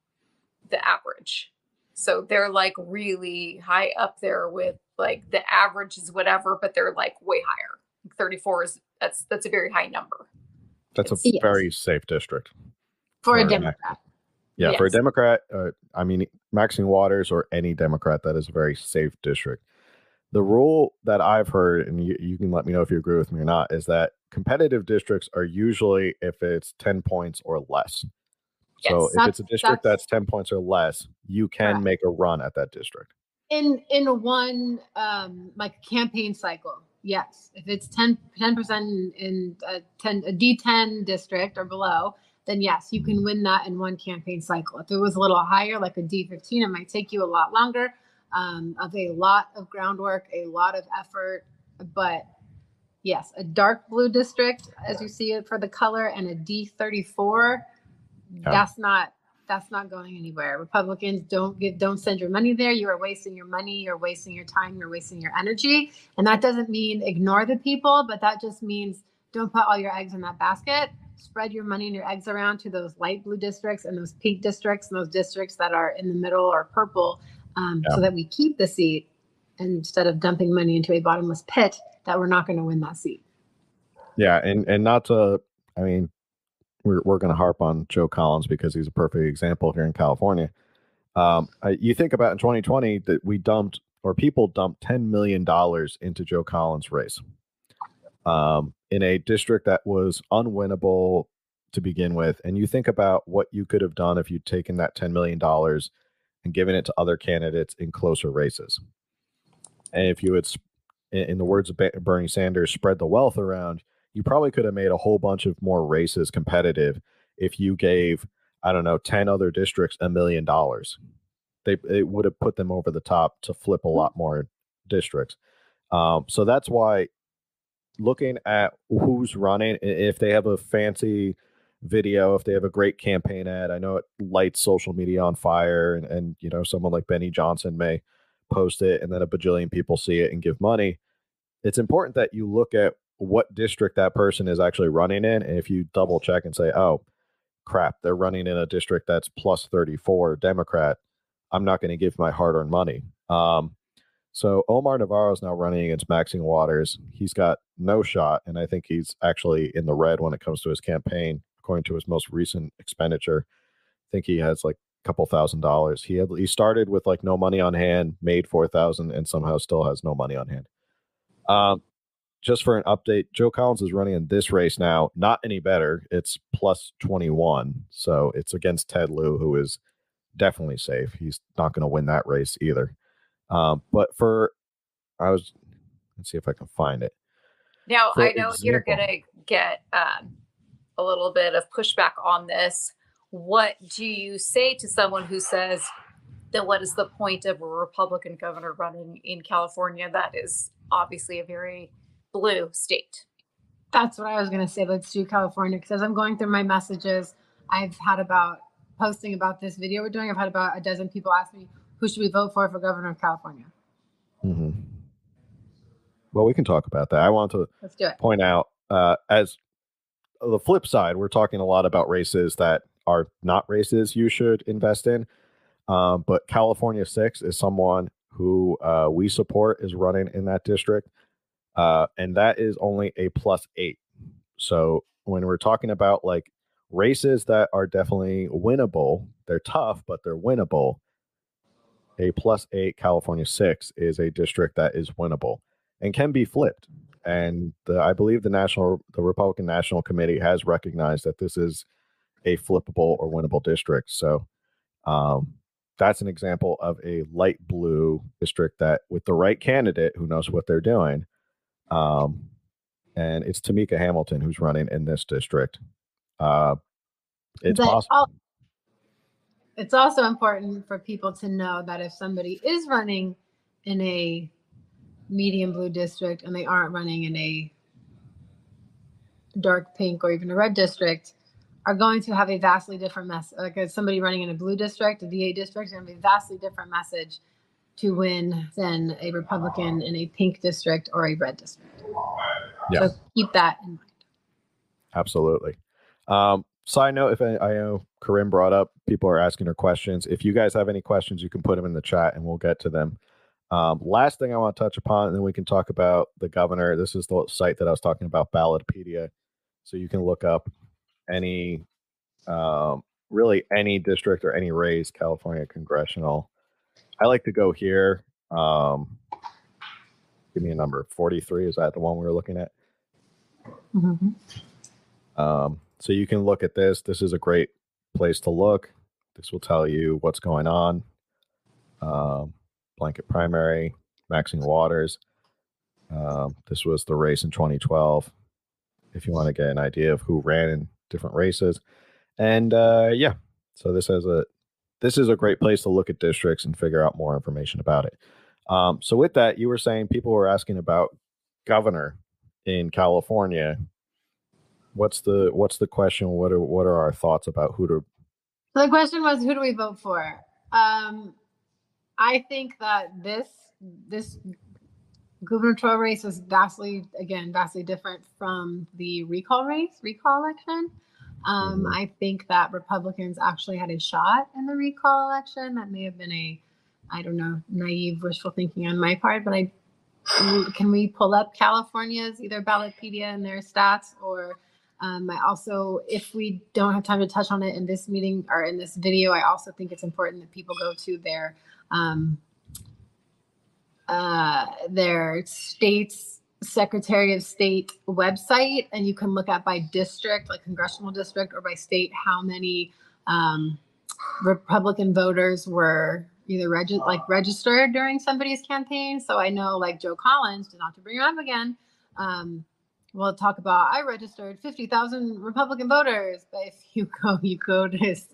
the average. So they're like really high up there with like the average is whatever, but they're like way higher. 34 is that's a very high number. That's a very safe district for a Democrat. Yeah, yes. For a Democrat, I mean, Maxine Waters or any Democrat, that is a very safe district. The rule that I've heard, and you can let me know if you agree with me or not, is that competitive districts are usually if it's 10 points or less. Yes, so if it's a district that's 10 points or less, you can make a run at that district. In one like campaign cycle, yes. If it's 10% in a D10 district or below, then yes, you can win that in one campaign cycle. If it was a little higher, like a D15, it might take you a lot longer, of a lot of groundwork, a lot of effort. But yes, a dark blue district, as you see it for the color, and a D34, that's not going anywhere. Republicans, don't send your money there. You are wasting your money. You're wasting your time. You're wasting your energy. And that doesn't mean ignore the people, but that just means don't put all your eggs in that basket. Spread your money and your eggs around to those light blue districts and those pink districts and those districts that are in the middle or purple, so that we keep the seat instead of dumping money into a bottomless pit that we're not going to win that seat. Yeah. And not to, I mean, we're going to harp on Joe Collins because he's a perfect example here in California. You think about in 2020 that people dumped $10 million into Joe Collins' race. In a district that was unwinnable to begin with. And you think about what you could have done if you'd taken that $10 million and given it to other candidates in closer races. And if you had, in the words of Bernie Sanders, spread the wealth around, you probably could have made a whole bunch of more races competitive if you gave, 10 other districts $1 million. It would have put them over the top to flip a lot more districts. So that's why, looking at who's running, if they have a fancy video, if they have a great campaign ad, I know it lights social media on fire, and someone like Benny Johnson may post it and then a bajillion people see it and give money. It's important that you look at what district that person is actually running in, and if you double check and say, oh crap, they're running in a district that's plus 34 Democrat, I'm not going to give my hard-earned money. So Omar Navarro is now running against Maxine Waters. He's got no shot, and I think he's actually in the red when it comes to his campaign. According to his most recent expenditure, I think he has like a couple $1,000s. He started with like no money on hand, made $4,000, and somehow still has no money on hand. Just for an update, Joe Collins is running in this race now. Not any better. It's plus 21, so it's against Ted Lieu, who is definitely safe. He's not going to win that race either. Let's see if I can find it. Now, I know you're going to get a little bit of pushback on this. What do you say to someone who says that what is the point of a Republican governor running in California? That is obviously a very blue state. That's what I was going to say. Let's do California, because as I'm going through my messages, I've had about posting about this video we're doing. I've had about a dozen people ask me, who should we vote for governor of California? Mm-hmm. Well, we can talk about that. I want to point out, as the flip side, we're talking a lot about races that are not races you should invest in. But California 6 is someone who we support is running in that district. And that is only a plus 8. So when we're talking about like races that are definitely winnable, they're tough, but they're winnable. A plus 8 California 6 is a district that is winnable and can be flipped. And I believe the Republican National Committee has recognized that this is a flippable or winnable district. So that's an example of a light blue district that with the right candidate who knows what they're doing. And it's Tamika Hamilton who's running in this district. It's also important for people to know that if somebody is running in a medium blue district and they aren't running in a dark pink or even a red district, are going to have a vastly different message. Like somebody running in a blue district, a VA district, is going to be a vastly different message to win than a Republican in a pink district or a red district. Yeah. So keep that in mind. Absolutely. Side note, if I know Corinne brought up, people are asking her questions. If you guys have any questions, you can put them in the chat and we'll get to them. Last thing I want to touch upon, and then we can talk about the governor. This is the site that I was talking about, Ballotpedia. So you can look up any, really any district or any race, California congressional. I like to go here. Give me a number. 43. Is that the one we were looking at? Mm-hmm. So you can look at this. This is a great place to look. This will tell you what's going on. Blanket primary, Maxine Waters. This was the race in 2012. If you want to get an idea of who ran in different races. And yeah, so this is a great place to look at districts and figure out more information about it. So with that, you were saying people were asking about governor in California. What's the question? What are our thoughts about who to? The question was, who do we vote for? I think that this gubernatorial race is vastly different from the recall election. I think that Republicans actually had a shot in the recall election. That may have been a, I don't know, naive wishful thinking on my part, but can we pull up California's either Ballotpedia and their stats, or I also, if we don't have time to touch on it in this meeting or in this video, I also think it's important that people go to their state's Secretary of State website, and you can look at by district, like congressional district, or by state, how many Republican voters were either registered during somebody's campaign. So I know, like Joe Collins, not to bring him up again, we'll talk about I registered 50,000 Republican voters. But if you go to his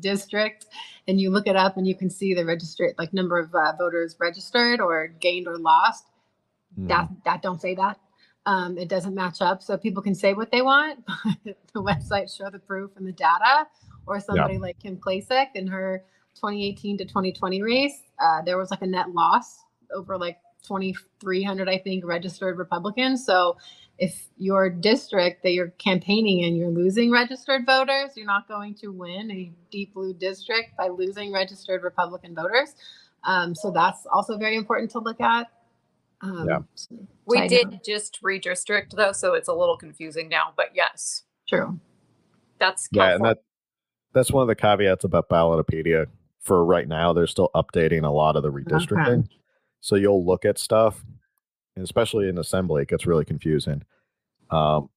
district and you look it up, and you can see the registered, like number of voters registered or gained or lost. Mm. That don't say that. It doesn't match up. So people can say what they want, but the websites show the proof and the data. Or somebody like Kim Klasik in her 2018 to 2020 race, there was like a net loss over like 2,300, I think, registered Republicans. So if your district that you're campaigning in, you're losing registered voters, you're not going to win a deep blue district by losing registered Republican voters. So that's also very important to look at. We did just redistrict, though, so it's a little confusing now, but yes. True. That's California. Yeah, and that's one of the caveats about Ballotpedia. For right now, they're still updating a lot of the redistricting. Okay. So you'll look at stuff, and especially in assembly, it gets really confusing. So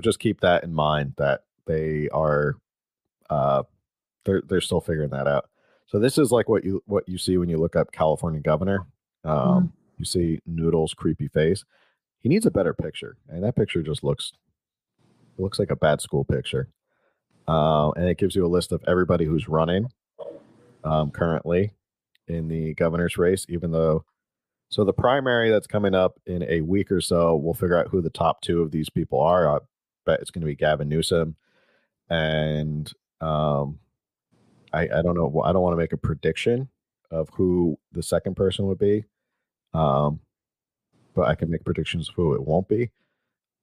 just keep that in mind, that they are they're still figuring that out. So this is like what you see when you look up California governor. Mm-hmm. You see Noodle's creepy face. He needs a better picture, and that picture just looks like a bad school picture. And it gives you a list of everybody who's running currently in the governor's race, even though. So the primary that's coming up in a week or so, we'll figure out who the top two of these people are. I bet it's going to be Gavin Newsom, and I don't know. I don't want to make a prediction of who the second person would be, but I can make predictions of who it won't be,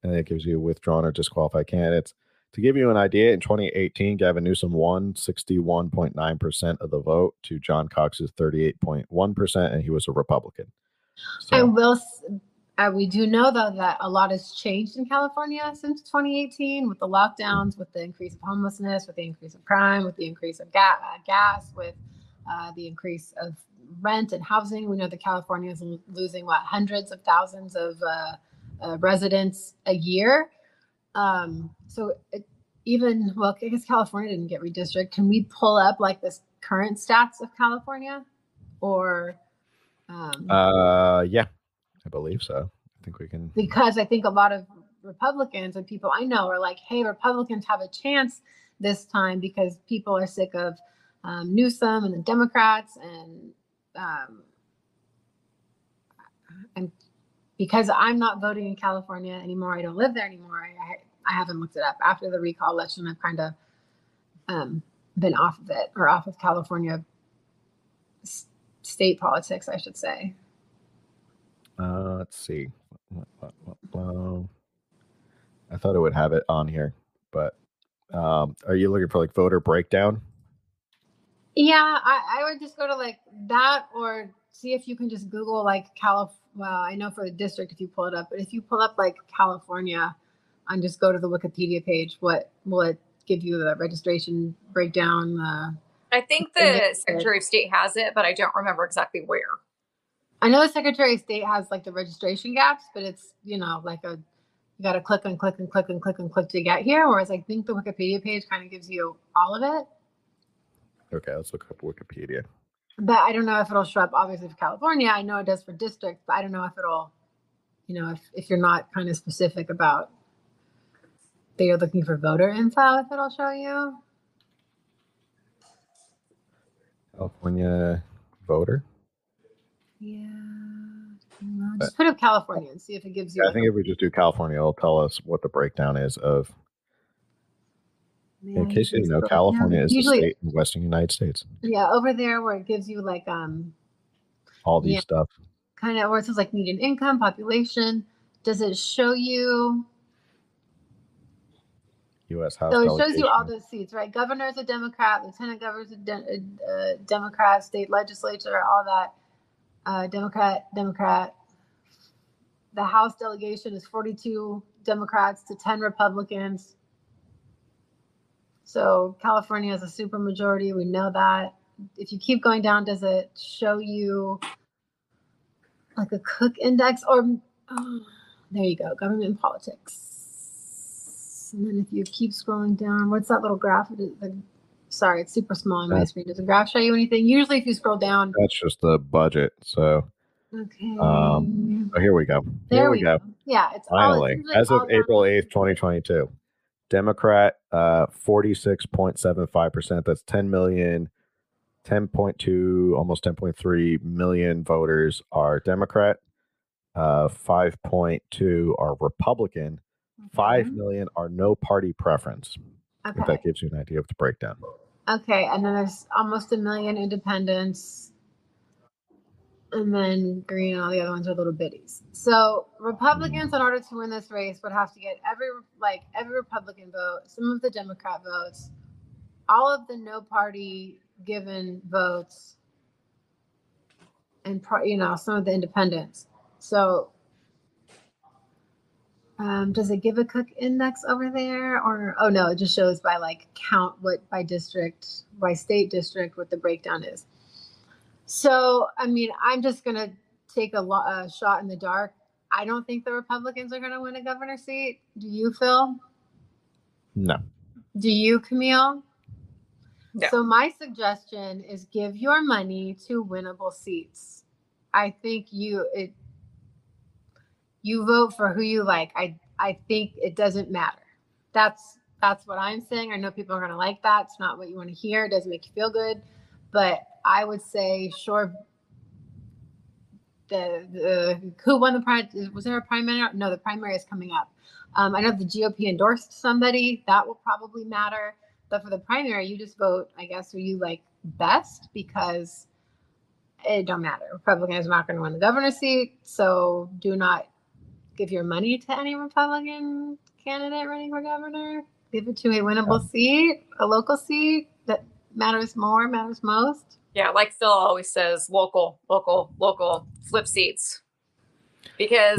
and it gives you withdrawn or disqualified candidates. To give you an idea, in 2018, Gavin Newsom won 61.9% of the vote to John Cox's 38.1%, and he was a Republican. So, we do know, though, that a lot has changed in California since 2018 with the lockdowns, with the increase of homelessness, with the increase of crime, with the increase of gas, with the increase of rent and housing. We know that California is losing, hundreds of thousands of residents a year. So even, I guess California didn't get redistricted. Can we pull up like this current stats of California, or? Yeah, I believe so. I think we can. Because I think a lot of Republicans and people I know are like, hey, Republicans have a chance this time because people are sick of Newsom and the Democrats, and because I'm not voting in California anymore, I don't live there anymore. I haven't looked it up. After the recall election, I've kind of been off of it, or off of California state politics, I should say. Let's see. I thought it would have it on here, but are you looking for like voter breakdown? Yeah, I would just go to like that, or see if you can just Google like California. Well, I know for the district, if you pull it up, but if you pull up like California and just go to the Wikipedia page, what will it give you? The registration breakdown? I think the Secretary of State has it, but I don't remember exactly where. I know the Secretary of State has like the registration gaps, but it's, you know, like a, you got to click and click and click and click and click to get here. Whereas I think the Wikipedia page kind of gives you all of it. Okay, let's look up Wikipedia. But I don't know if it'll show up, obviously, for California. I know it does for districts, but I don't know if it'll, you know, if you're not kind of specific about that you're looking for voter info, if it'll show you. California voter? Yeah. Just put up California and see if it gives you. Yeah, I think if we just do California, it'll tell us what the breakdown is of. In case you didn't know, California is usually, the state in the western United States. Yeah, over there where it gives you like all these stuff. Kind of where it says like median income, population. Does it show you U.S. House? So it shows you all those seats, right? Governor's a Democrat, lieutenant governor's a Democrat, state legislature, all that. Democrat. The House delegation is 42 Democrats to 10 Republicans. So California is a supermajority. We know that. If you keep going down, does it show you like a Cook index? Or there you go, government and politics. And then if you keep scrolling down, what's that little graph? Sorry, it's super small on my screen. Does the graph show you anything? Usually if you scroll down. That's just the budget. So okay. Oh, here we go. There we go. Yeah, it's finally. As of April 8th, 2022. Democrat, 46.75%. That's 10 million, 10.2, almost 10.3 million voters are Democrat. 5.2 are Republican. Okay. 5 million are no party preference. Okay. If that gives you an idea of the breakdown. Okay. And then there's almost a million independents. And then green and all the other ones are little bitties. So Republicans, in order to win this race, would have to get every Republican vote, some of the Democrat votes, all of the no party given votes, and some of the independents. So does it give a Cook index over there? Or oh no, it just shows by like count, what by district, by state district, what the breakdown is. So, I mean, I'm just going to take a shot in the dark. I don't think the Republicans are going to win a governor seat. Do you, Phil? No. Do you, Camille? No. So my suggestion is give your money to winnable seats. I think you vote for who you like. I think it doesn't matter. That's what I'm saying. I know people are going to like that. It's not what you want to hear. It doesn't make you feel good. But I would say, sure, who won the primary? Was there a primary? No, the primary is coming up. I know the GOP endorsed somebody. That will probably matter. But for the primary, you just vote, I guess, who you like best, because it don't matter. Republicans are not going to win the governor's seat, so do not give your money to any Republican candidate running for governor. Give it to a winnable seat, a local seat that matters more, matters most. Yeah, like Phil always says, local, flip seats. Because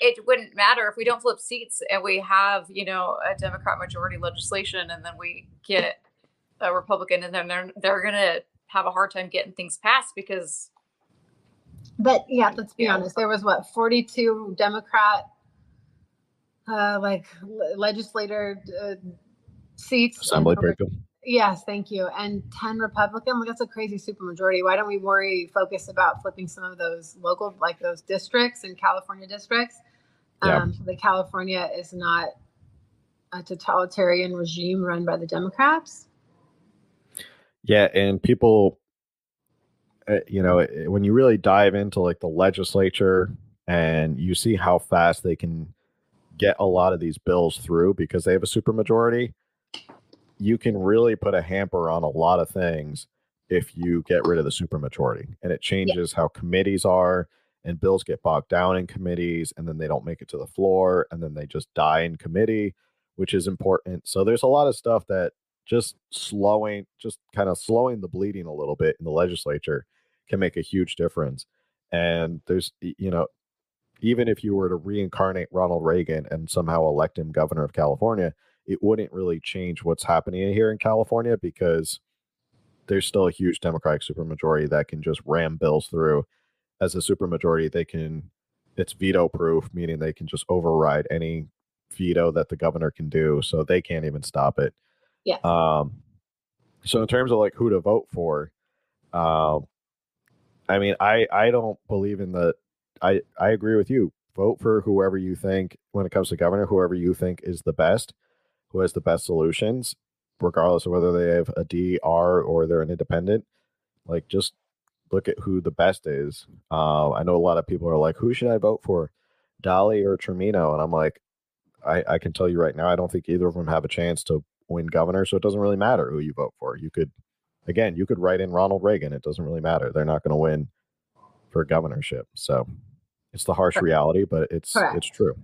it wouldn't matter if we don't flip seats and we have, a Democrat majority legislation, and then we get a Republican, and then they're going to have a hard time getting things passed because. But yeah, let's be honest. There was 42 Democrat legislator seats. Assembly people. Yes, thank you. And 10 Republican, well, that's a crazy supermajority. Why don't we focus about flipping some of those local, like those districts and California districts? So California is not a totalitarian regime run by the Democrats. Yeah, and people, you know, when you really dive into like the legislature and you see how fast they can get a lot of these bills through because they have a supermajority, you can really put a hamper on a lot of things if you get rid of the supermajority. And it changes how committees are, and bills get bogged down in committees, and then they don't make it to the floor, and then they just die in committee, which is important. So there's a lot of stuff that just kind of slowing the bleeding a little bit in the legislature can make a huge difference. And there's, you know, even if you were to reincarnate Ronald Reagan and somehow elect him governor of California, it wouldn't really change what's happening here in California because there's still a huge Democratic supermajority that can just ram bills through. As a supermajority, it's veto-proof, meaning they can just override any veto that the governor can do, so they can't even stop it. Yeah. So in terms of like who to vote for, I mean, I don't believe in the. I agree with you. Vote for whoever you think when it comes to governor, whoever you think is the best, who has the best solutions, regardless of whether they have a D, R, or they're an independent. Like, just look at who the best is. I know a lot of people are like, who should I vote for, Dahle or Tremino? And I'm like, I can tell you right now, I don't think either of them have a chance to win governor. So it doesn't really matter who you vote for. You could write in Ronald Reagan. It doesn't really matter. They're not going to win for governorship. So it's the harsh reality, but it's correct. It's true.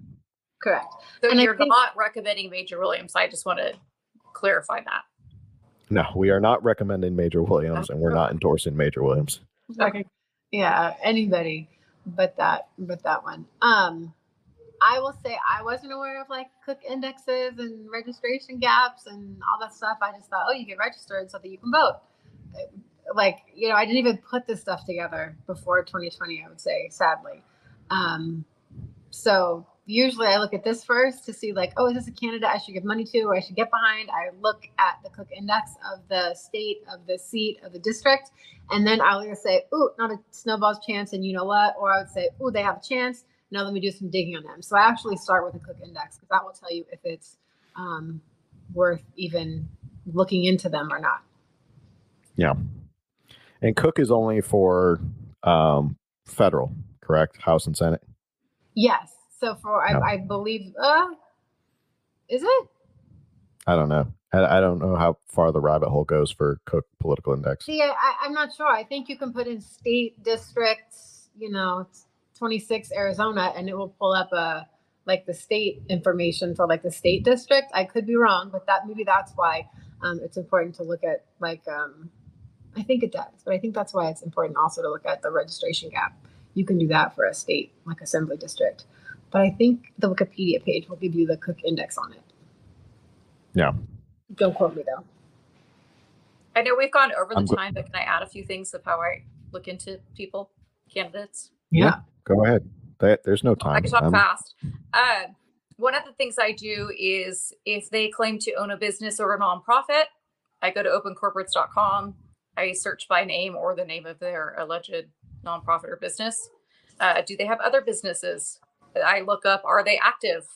Correct. So and you're not recommending Major Williams. I just want to clarify that. No, we are not recommending Major Williams, and we're not endorsing Major Williams. Okay. Yeah, anybody but that one. I will say I wasn't aware of like Cook indexes and registration gaps and all that stuff. I just thought, oh, you get registered so that you can vote. Like, you know, I didn't even put this stuff together before 2020, I would say, sadly. So usually I look at this first to see like, oh, is this a candidate I should give money to or I should get behind? I look at the Cook index of the state, of the seat, of the district. And then I'll either say, ooh, not a snowball's chance. And you know what? Or I would say, ooh, they have a chance. Now let me do some digging on them. So I actually start with a Cook index because that will tell you if it's worth even looking into them or not. Yeah. And Cook is only for federal, correct? House and Senate? Yes. So for, no. I believe, is it? I don't know. I don't know how far the rabbit hole goes for Cook Political Index. See, I'm not sure. I think you can put in state districts, you know, 26 Arizona, and it will pull up a like the state information for like the state district. I could be wrong, but that maybe that's why it's important to look at like I think it does, but I think that's why it's important also to look at the registration gap. You can do that for a state like assembly district, but I think the Wikipedia page will give you the Cook index on it. Yeah. Don't quote me though. I know we've gone over the time, but can I add a few things of how I look into people, candidates? Yeah. Go ahead. There's no time. I can talk fast. One of the things I do is if they claim to own a business or a nonprofit, I go to opencorporates.com. I search by name or the name of their alleged nonprofit or business. Do they have other businesses? I look up, are they active?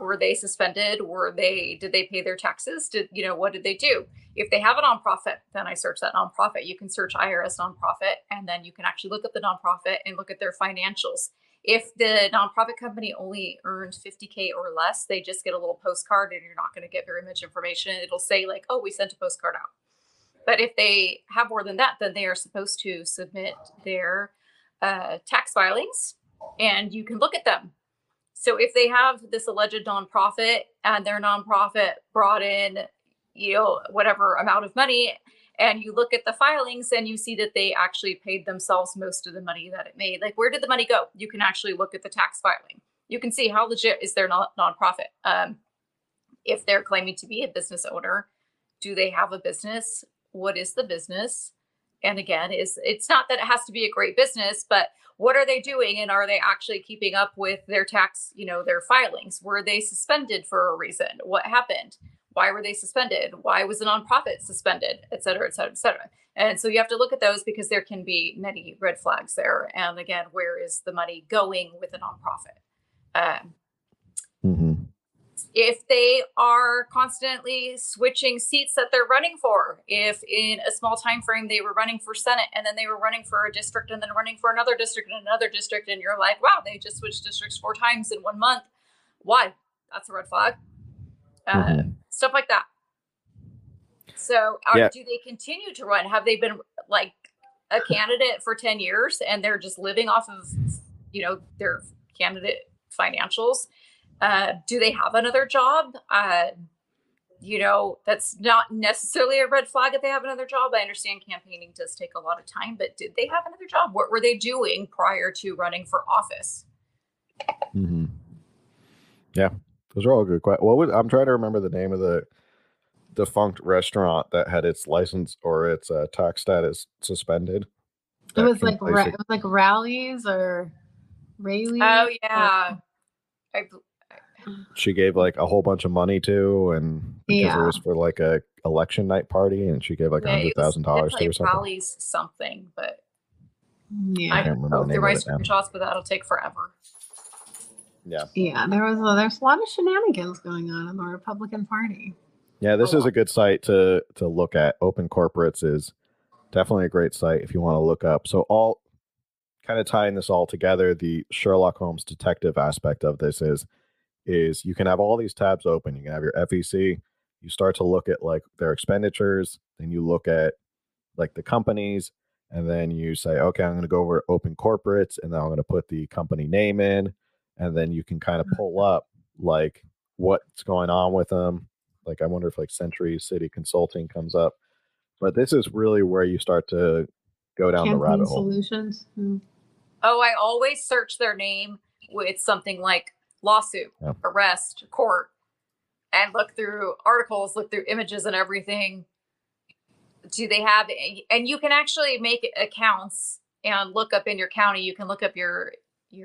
Were they suspended? Did they pay their taxes? What did they do? If they have a nonprofit, then I search that nonprofit. You can search IRS nonprofit, and then you can actually look at the nonprofit and look at their financials. If the nonprofit company only earned $50K or less, they just get a little postcard and you're not going to get very much information. It'll say like, oh, we sent a postcard out. But if they have more than that, then they are supposed to submit their tax filings and you can look at them. So if they have this alleged nonprofit and their nonprofit brought in, whatever amount of money, and you look at the filings and you see that they actually paid themselves most of the money that it made. Like, where did the money go? You can actually look at the tax filing. You can see how legit is their nonprofit. If they're claiming to be a business owner, do they have a business? What is the business? And again, it's not that it has to be a great business, but what are they doing? And are they actually keeping up with their tax, their filings? Were they suspended for a reason? What happened? Why were they suspended? Why was the nonprofit suspended, et cetera, et cetera, et cetera. And so you have to look at those because there can be many red flags there. And again, where is the money going with a nonprofit? If they are constantly switching seats that they're running for, if in a small time frame they were running for Senate and then they were running for a district and then running for another district and another district, and you're like, wow, they just switched districts 4 times in 1 month. Why? That's a red flag. Stuff like that. So do they continue to run? Have they been like a candidate for 10 years and they're just living off of, you know, their candidate financials? Do they have another job? You know, that's not necessarily a red flag if they have another job. I understand campaigning does take a lot of time, but did they have another job? What were they doing prior to running for office? Yeah, those are all good questions. I'm trying to remember the name of the defunct restaurant that had its license or its tax status suspended. It was like Rallies or Rayleigh. Oh, yeah. She gave like a whole bunch of money to, and because it was for like a election night party, and she gave like $100,000 to or something. Rallies something, but I don't know if the rice cream shots, but that'll take forever. Yeah. There's a lot of shenanigans going on in the Republican Party. Yeah, this is a good site to look at. Open Corporates is definitely a great site if you want to look up. So all kind of tying this all together, the Sherlock Holmes detective aspect of this is you can have all these tabs open. You can have your FEC. You start to look at like their expenditures. Then you look at like the companies, and then you say, okay, I'm going to go over to Open Corporates, and then I'm going to put the company name in, and then you can kind of pull up like what's going on with them. Like I wonder if like Century City Consulting comes up, but this is really where you start to go down the rabbit hole. Campaign Solutions. Oh, I always search their name with something like lawsuit, arrest, court, and look through articles, look through images and everything. Do they have, and you can actually make accounts and look up in your county. You can look up your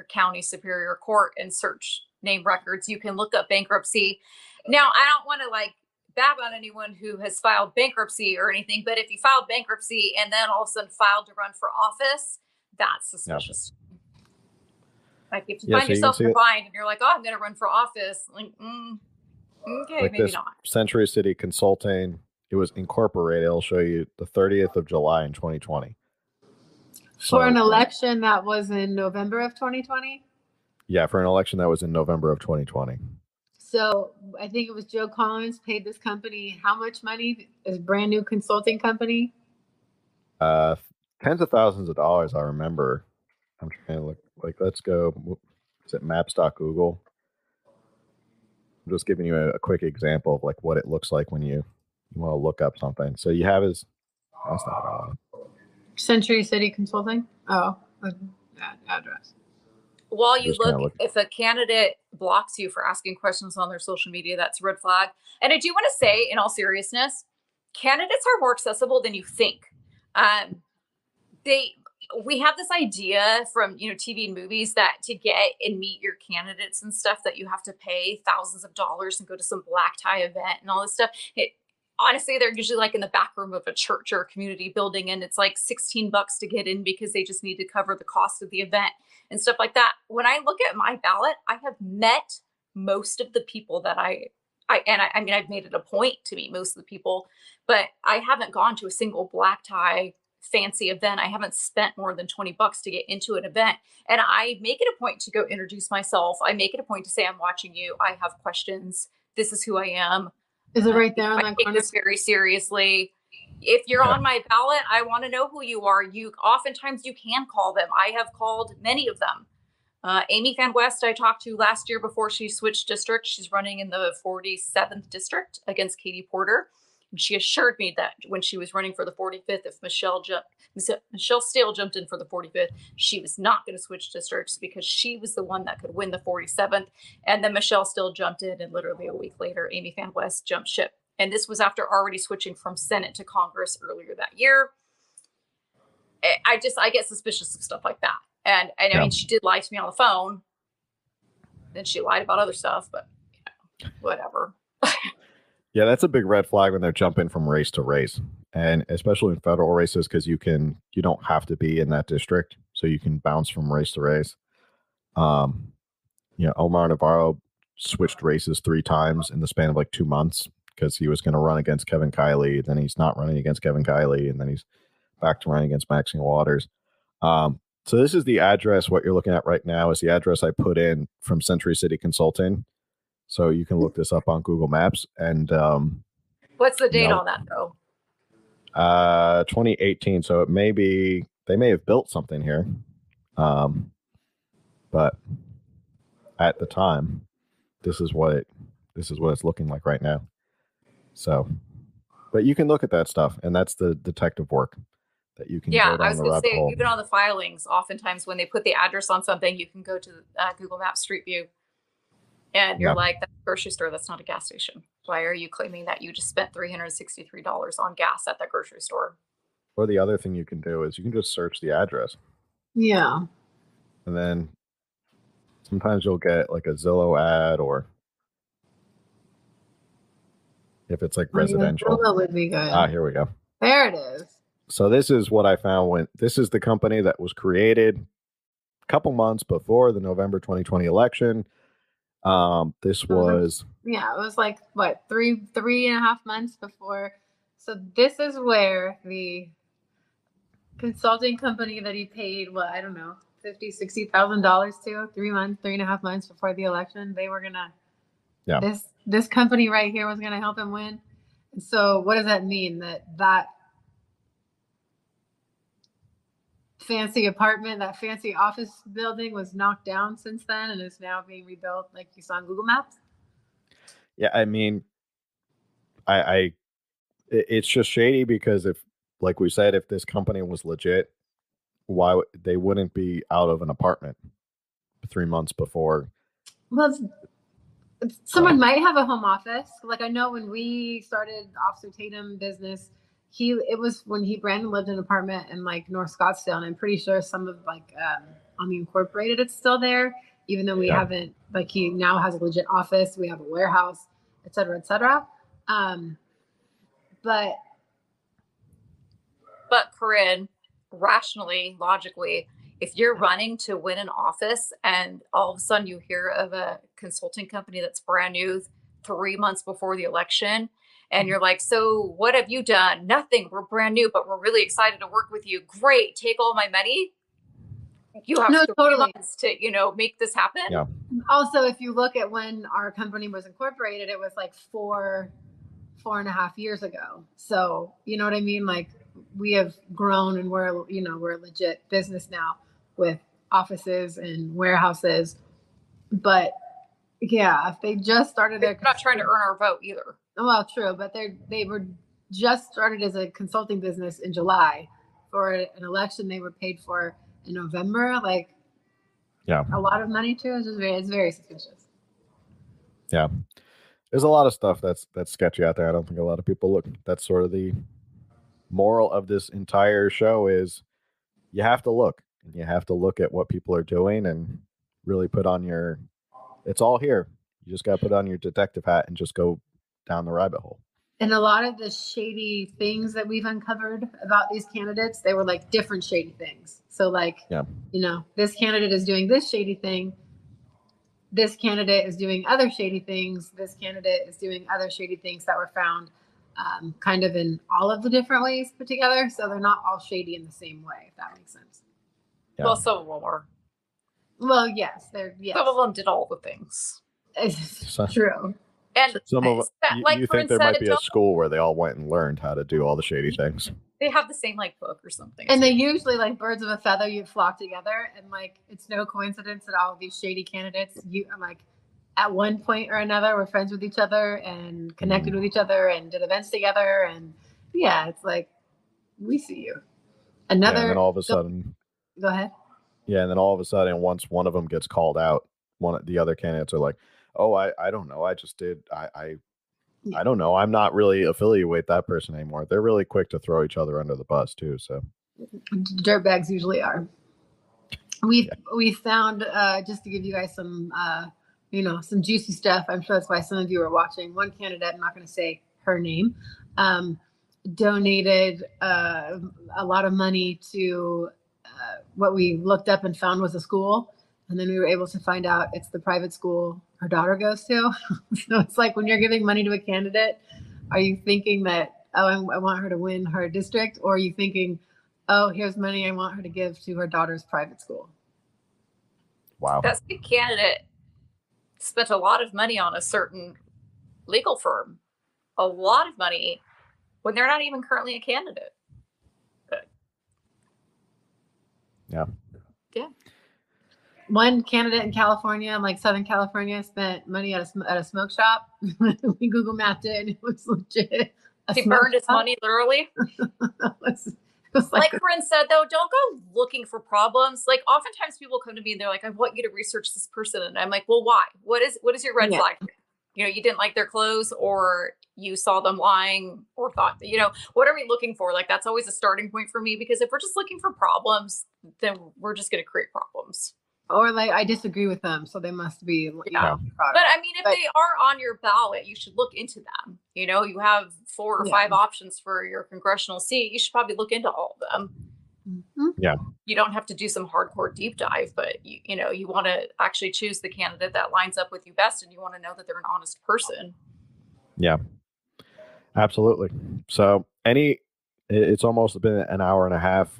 county superior court and search name records. You can look up bankruptcy. Now, I don't want to like bab on anyone who has filed bankruptcy or anything, but if you filed bankruptcy and then all of a sudden filed to run for office, that's suspicious. Like if you find yourself combined and you're like, oh, I'm going to run for office. Like, okay, like maybe not. Century City Consulting, it was incorporated. It'll show you the 30th of July in 2020. For an election that was in November of 2020? Yeah, for an election that was in November of 2020. So I think it was Joe Collins paid this company how much money? This brand new consulting company? Tens of thousands of dollars, I remember. I'm trying to look. Like, let's go. Is it maps.google? I'm just giving you a quick example of like what it looks like when you want to look up something. So you have that's not wrong. Century City Consulting. Oh, that address. While you look, if a candidate blocks you for asking questions on their social media, that's a red flag. And I do want to say, in all seriousness, candidates are more accessible than you think. We have this idea from, you know, TV and movies that to get and meet your candidates and stuff that you have to pay thousands of dollars and go to some black tie event and all this stuff. Honestly, they're usually like in the back room of a church or a community building, and it's like $16 to get in because they just need to cover the cost of the event and stuff like that. When I look at my ballot, I have met most of the people that I mean, I've made it a point to meet most of the people, but I haven't gone to a single black tie fancy event. I haven't spent more than $20 to get into an event. And I make it a point to go introduce myself. I make it a point to say, I'm watching you. I have questions. This is who I am. Is it right there? I take this very seriously. If you're on my ballot, I want to know who you are. Oftentimes you can call them. I have called many of them. Amy Van West, I talked to last year before she switched district. She's running in the 47th district against Katie Porter. And she assured me that when she was running for the 45th, if Michelle Steele jumped in for the 45th, she was not going to switch districts because she was the one that could win the 47th. And then Michelle Steele jumped in, and literally a week later, Amy Van West jumped ship. And this was after already switching from Senate to Congress earlier that year. I get suspicious of stuff like that. And I mean, she did lie to me on the phone. Then she lied about other stuff, but you know, whatever. Yeah, that's a big red flag when they're jumping from race to race, and especially in federal races, because you don't have to be in that district, so you can bounce from race to race. Omar Navarro switched races 3 times in the span of like 2 months because he was going to run against Kevin Kiley. Then he's not running against Kevin Kiley, and then he's back to running against Maxine Waters. So this is the address. What you're looking at right now is the address I put in from Century City Consulting. So you can look this up on Google Maps. And what's the date on that though? 2018. So it may be, they may have built something here, but at the time, this is what it's looking like right now. So, but you can look at that stuff, and that's the detective work that you can. Yeah, I was going to say, even on the filings, oftentimes when they put the address on something, you can go to Google Maps Street View. And you're like, that's a grocery store. That's not a gas station. Why are you claiming that you just spent $363 on gas at that grocery store? Or the other thing you can do is you can just search the address. Yeah. And then sometimes you'll get like a Zillow ad, or if it's like residential. Zillow would be good. Ah, here we go. There it is. So this is what I found. This is the company that was created a couple months before the November 2020 election. This was it was like what, three and a half months before. So this is where the consulting company that he paid, well, I don't know, $50,000-$60,000 to, 3 and a half months before the election, they were gonna this company right here was gonna help him win. And so what does that mean? That fancy apartment, that fancy office building was knocked down since then and is now being rebuilt like you saw on Google Maps? Yeah, I mean, it's just shady because if, like we said, if this company was legit, why they wouldn't be out of an apartment 3 months before? Well, someone might have a home office. Like I know when we started Officer Tatum business, It was when Brandon lived in an apartment in like North Scottsdale, and I'm pretty sure some of like on the Incorporated, it's still there, even though we haven't, like he now has a legit office, we have a warehouse, et cetera, et cetera. But Corinne, rationally, logically, if you're running to win an office and all of a sudden you hear of a consulting company that's brand new 3 months before the election, and you're like, so what have you done? Nothing. We're brand new, but we're really excited to work with you. Great. Take all my money. You have months to, make this happen. Yeah. Also, if you look at when our company was incorporated, it was like four and a half years ago. So, you know what I mean? Like we have grown and we're a legit business now with offices and warehouses. But yeah, if they just started they're not trying to earn our vote either. Well, true, but they were just started as a consulting business in July for an election they were paid for in November. Like, a lot of money too. It's very suspicious. Yeah, there's a lot of stuff that's sketchy out there. I don't think a lot of people look. That's sort of the moral of this entire show is you have to look, and you have to look at what people are doing and really put on your. It's all here. You just got to put on your detective hat and just go down the rabbit hole. And a lot of the shady things that we've uncovered about these candidates, they were like different shady things. So like, this candidate is doing this shady thing. This candidate is doing other shady things. This candidate is doing other shady things that were found kind of in all of the different ways put together. So they're not all shady in the same way, if that makes sense. Yeah. Well, some of them were. Well, yes. Some of them did all the things. It's true. And some of them, you think there might be a school where they all went and learned how to do all the shady things. They have the same book or something. And they usually birds of a feather, you flock together, and it's no coincidence that all of these shady candidates, at one point or another, were friends with each other and connected with each other and did events together, and it's like we see you. Another, and then all of a sudden, go ahead. Yeah, and then all of a sudden, once one of them gets called out, one of the other candidates are like, oh, I don't know. I just did. I don't know. I'm not really affiliated with that person anymore. They're really quick to throw each other under the bus too. So dirtbags usually are. We found, just to give you guys some you know, some juicy stuff. I'm sure that's why some of you are watching. One candidate, I'm not going to say her name, donated a lot of money to what we looked up and found was a school. And then we were able to find out it's the private school her daughter goes to. So it's like when you're giving money to a candidate, are you thinking that, oh, I want her to win her district? Or are you thinking, oh, here's money I want her to give to her daughter's private school? Wow. That's the candidate spent a lot of money on a certain legal firm, a lot of money, when they're not even currently a candidate. But... yeah. Yeah. One candidate in California, like Southern California, spent money at a smoke shop. We Google mapped it and it was legit. He burned his money, literally. Like Corinne said, though, don't go looking for problems. Like, oftentimes people come to me and they're like, I want you to research this person. And I'm like, well, why? What is your red flag? You know, you didn't like their clothes, or you saw them lying, or thought, you know, what are we looking for? Like, that's always a starting point for me, because if we're just looking for problems, then we're just going to create problems. Or like, I disagree with them, so they must be, you know, but I mean, if they are on your ballot, you should look into them. You know, you have 4 or 5 options for your congressional seat. You should probably look into all of them. Mm-hmm. Yeah. You don't have to do some hardcore deep dive, but you know, you want to actually choose the candidate that lines up with you best, and you want to know that they're an honest person. Yeah, absolutely. So it's almost been an hour and a half.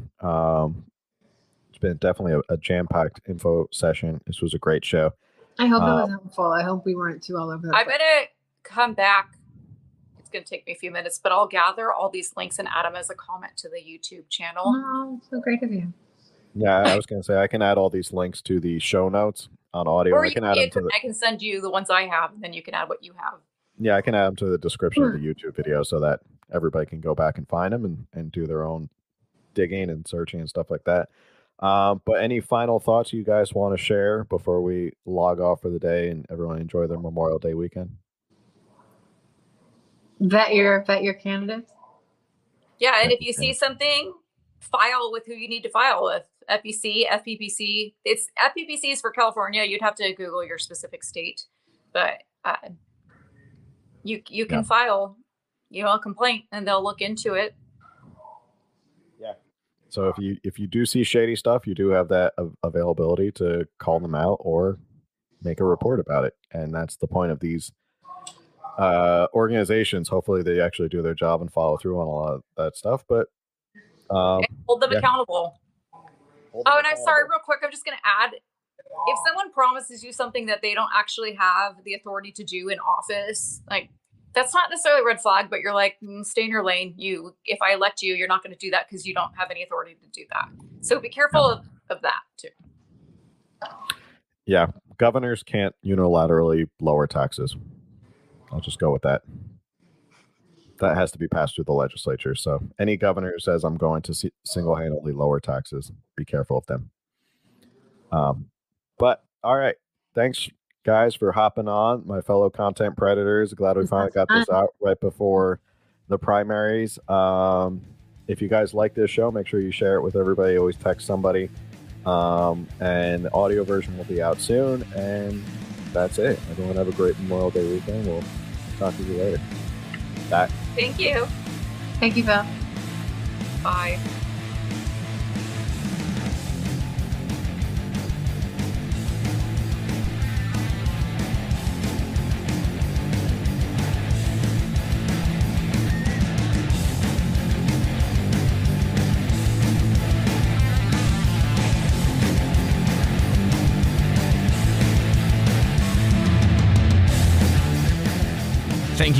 Been definitely a jam-packed info session. This was a great show. I hope it was helpful. I hope we weren't too all over the place. I'm gonna come back. It's gonna take me a few minutes, but I'll gather all these links and add them as a comment to the YouTube channel. Oh, so great of you. Yeah, I was gonna say I can add all these links to the show notes on audio. Or I can send you the ones I have, and then you can add what you have. Yeah, I can add them to the description of the YouTube video so that everybody can go back and find them and do their own digging and searching and stuff like that. But any final thoughts you guys want to share before we log off for the day and everyone enjoy their Memorial Day weekend? Vet your candidates. Yeah, and if you see something, file with who you need to file with. FEC, FPPC. It's FPPC is for California. You'd have to Google your specific state, but you can file, you know, a complaint, and they'll look into it. So if you do see shady stuff, you do have that availability to call them out or make a report about it. And that's the point of these organizations. Hopefully they actually do their job and follow through on a lot of that stuff. But hold them accountable. And I'm sorry, real quick. I'm just going to add, if someone promises you something that they don't actually have the authority to do in office, like, that's not necessarily a red flag, but you're like, stay in your lane. If I elect you, you're not going to do that because you don't have any authority to do that. So be careful of that too. Yeah. Governors can't unilaterally lower taxes. I'll just go with that. That has to be passed through the legislature. So any governor who says I'm going to single-handedly lower taxes, be careful of them. But all right. Thanks, guys, for hopping on, my fellow content predators. Glad we finally got this out right before the primaries. If you guys like this show, make sure you share it with everybody. Always text somebody. And the audio version will be out soon. And that's it. Everyone have a great Memorial Day weekend. We'll talk to you later. Bye. Thank you. Thank you, Val. Bye. Thank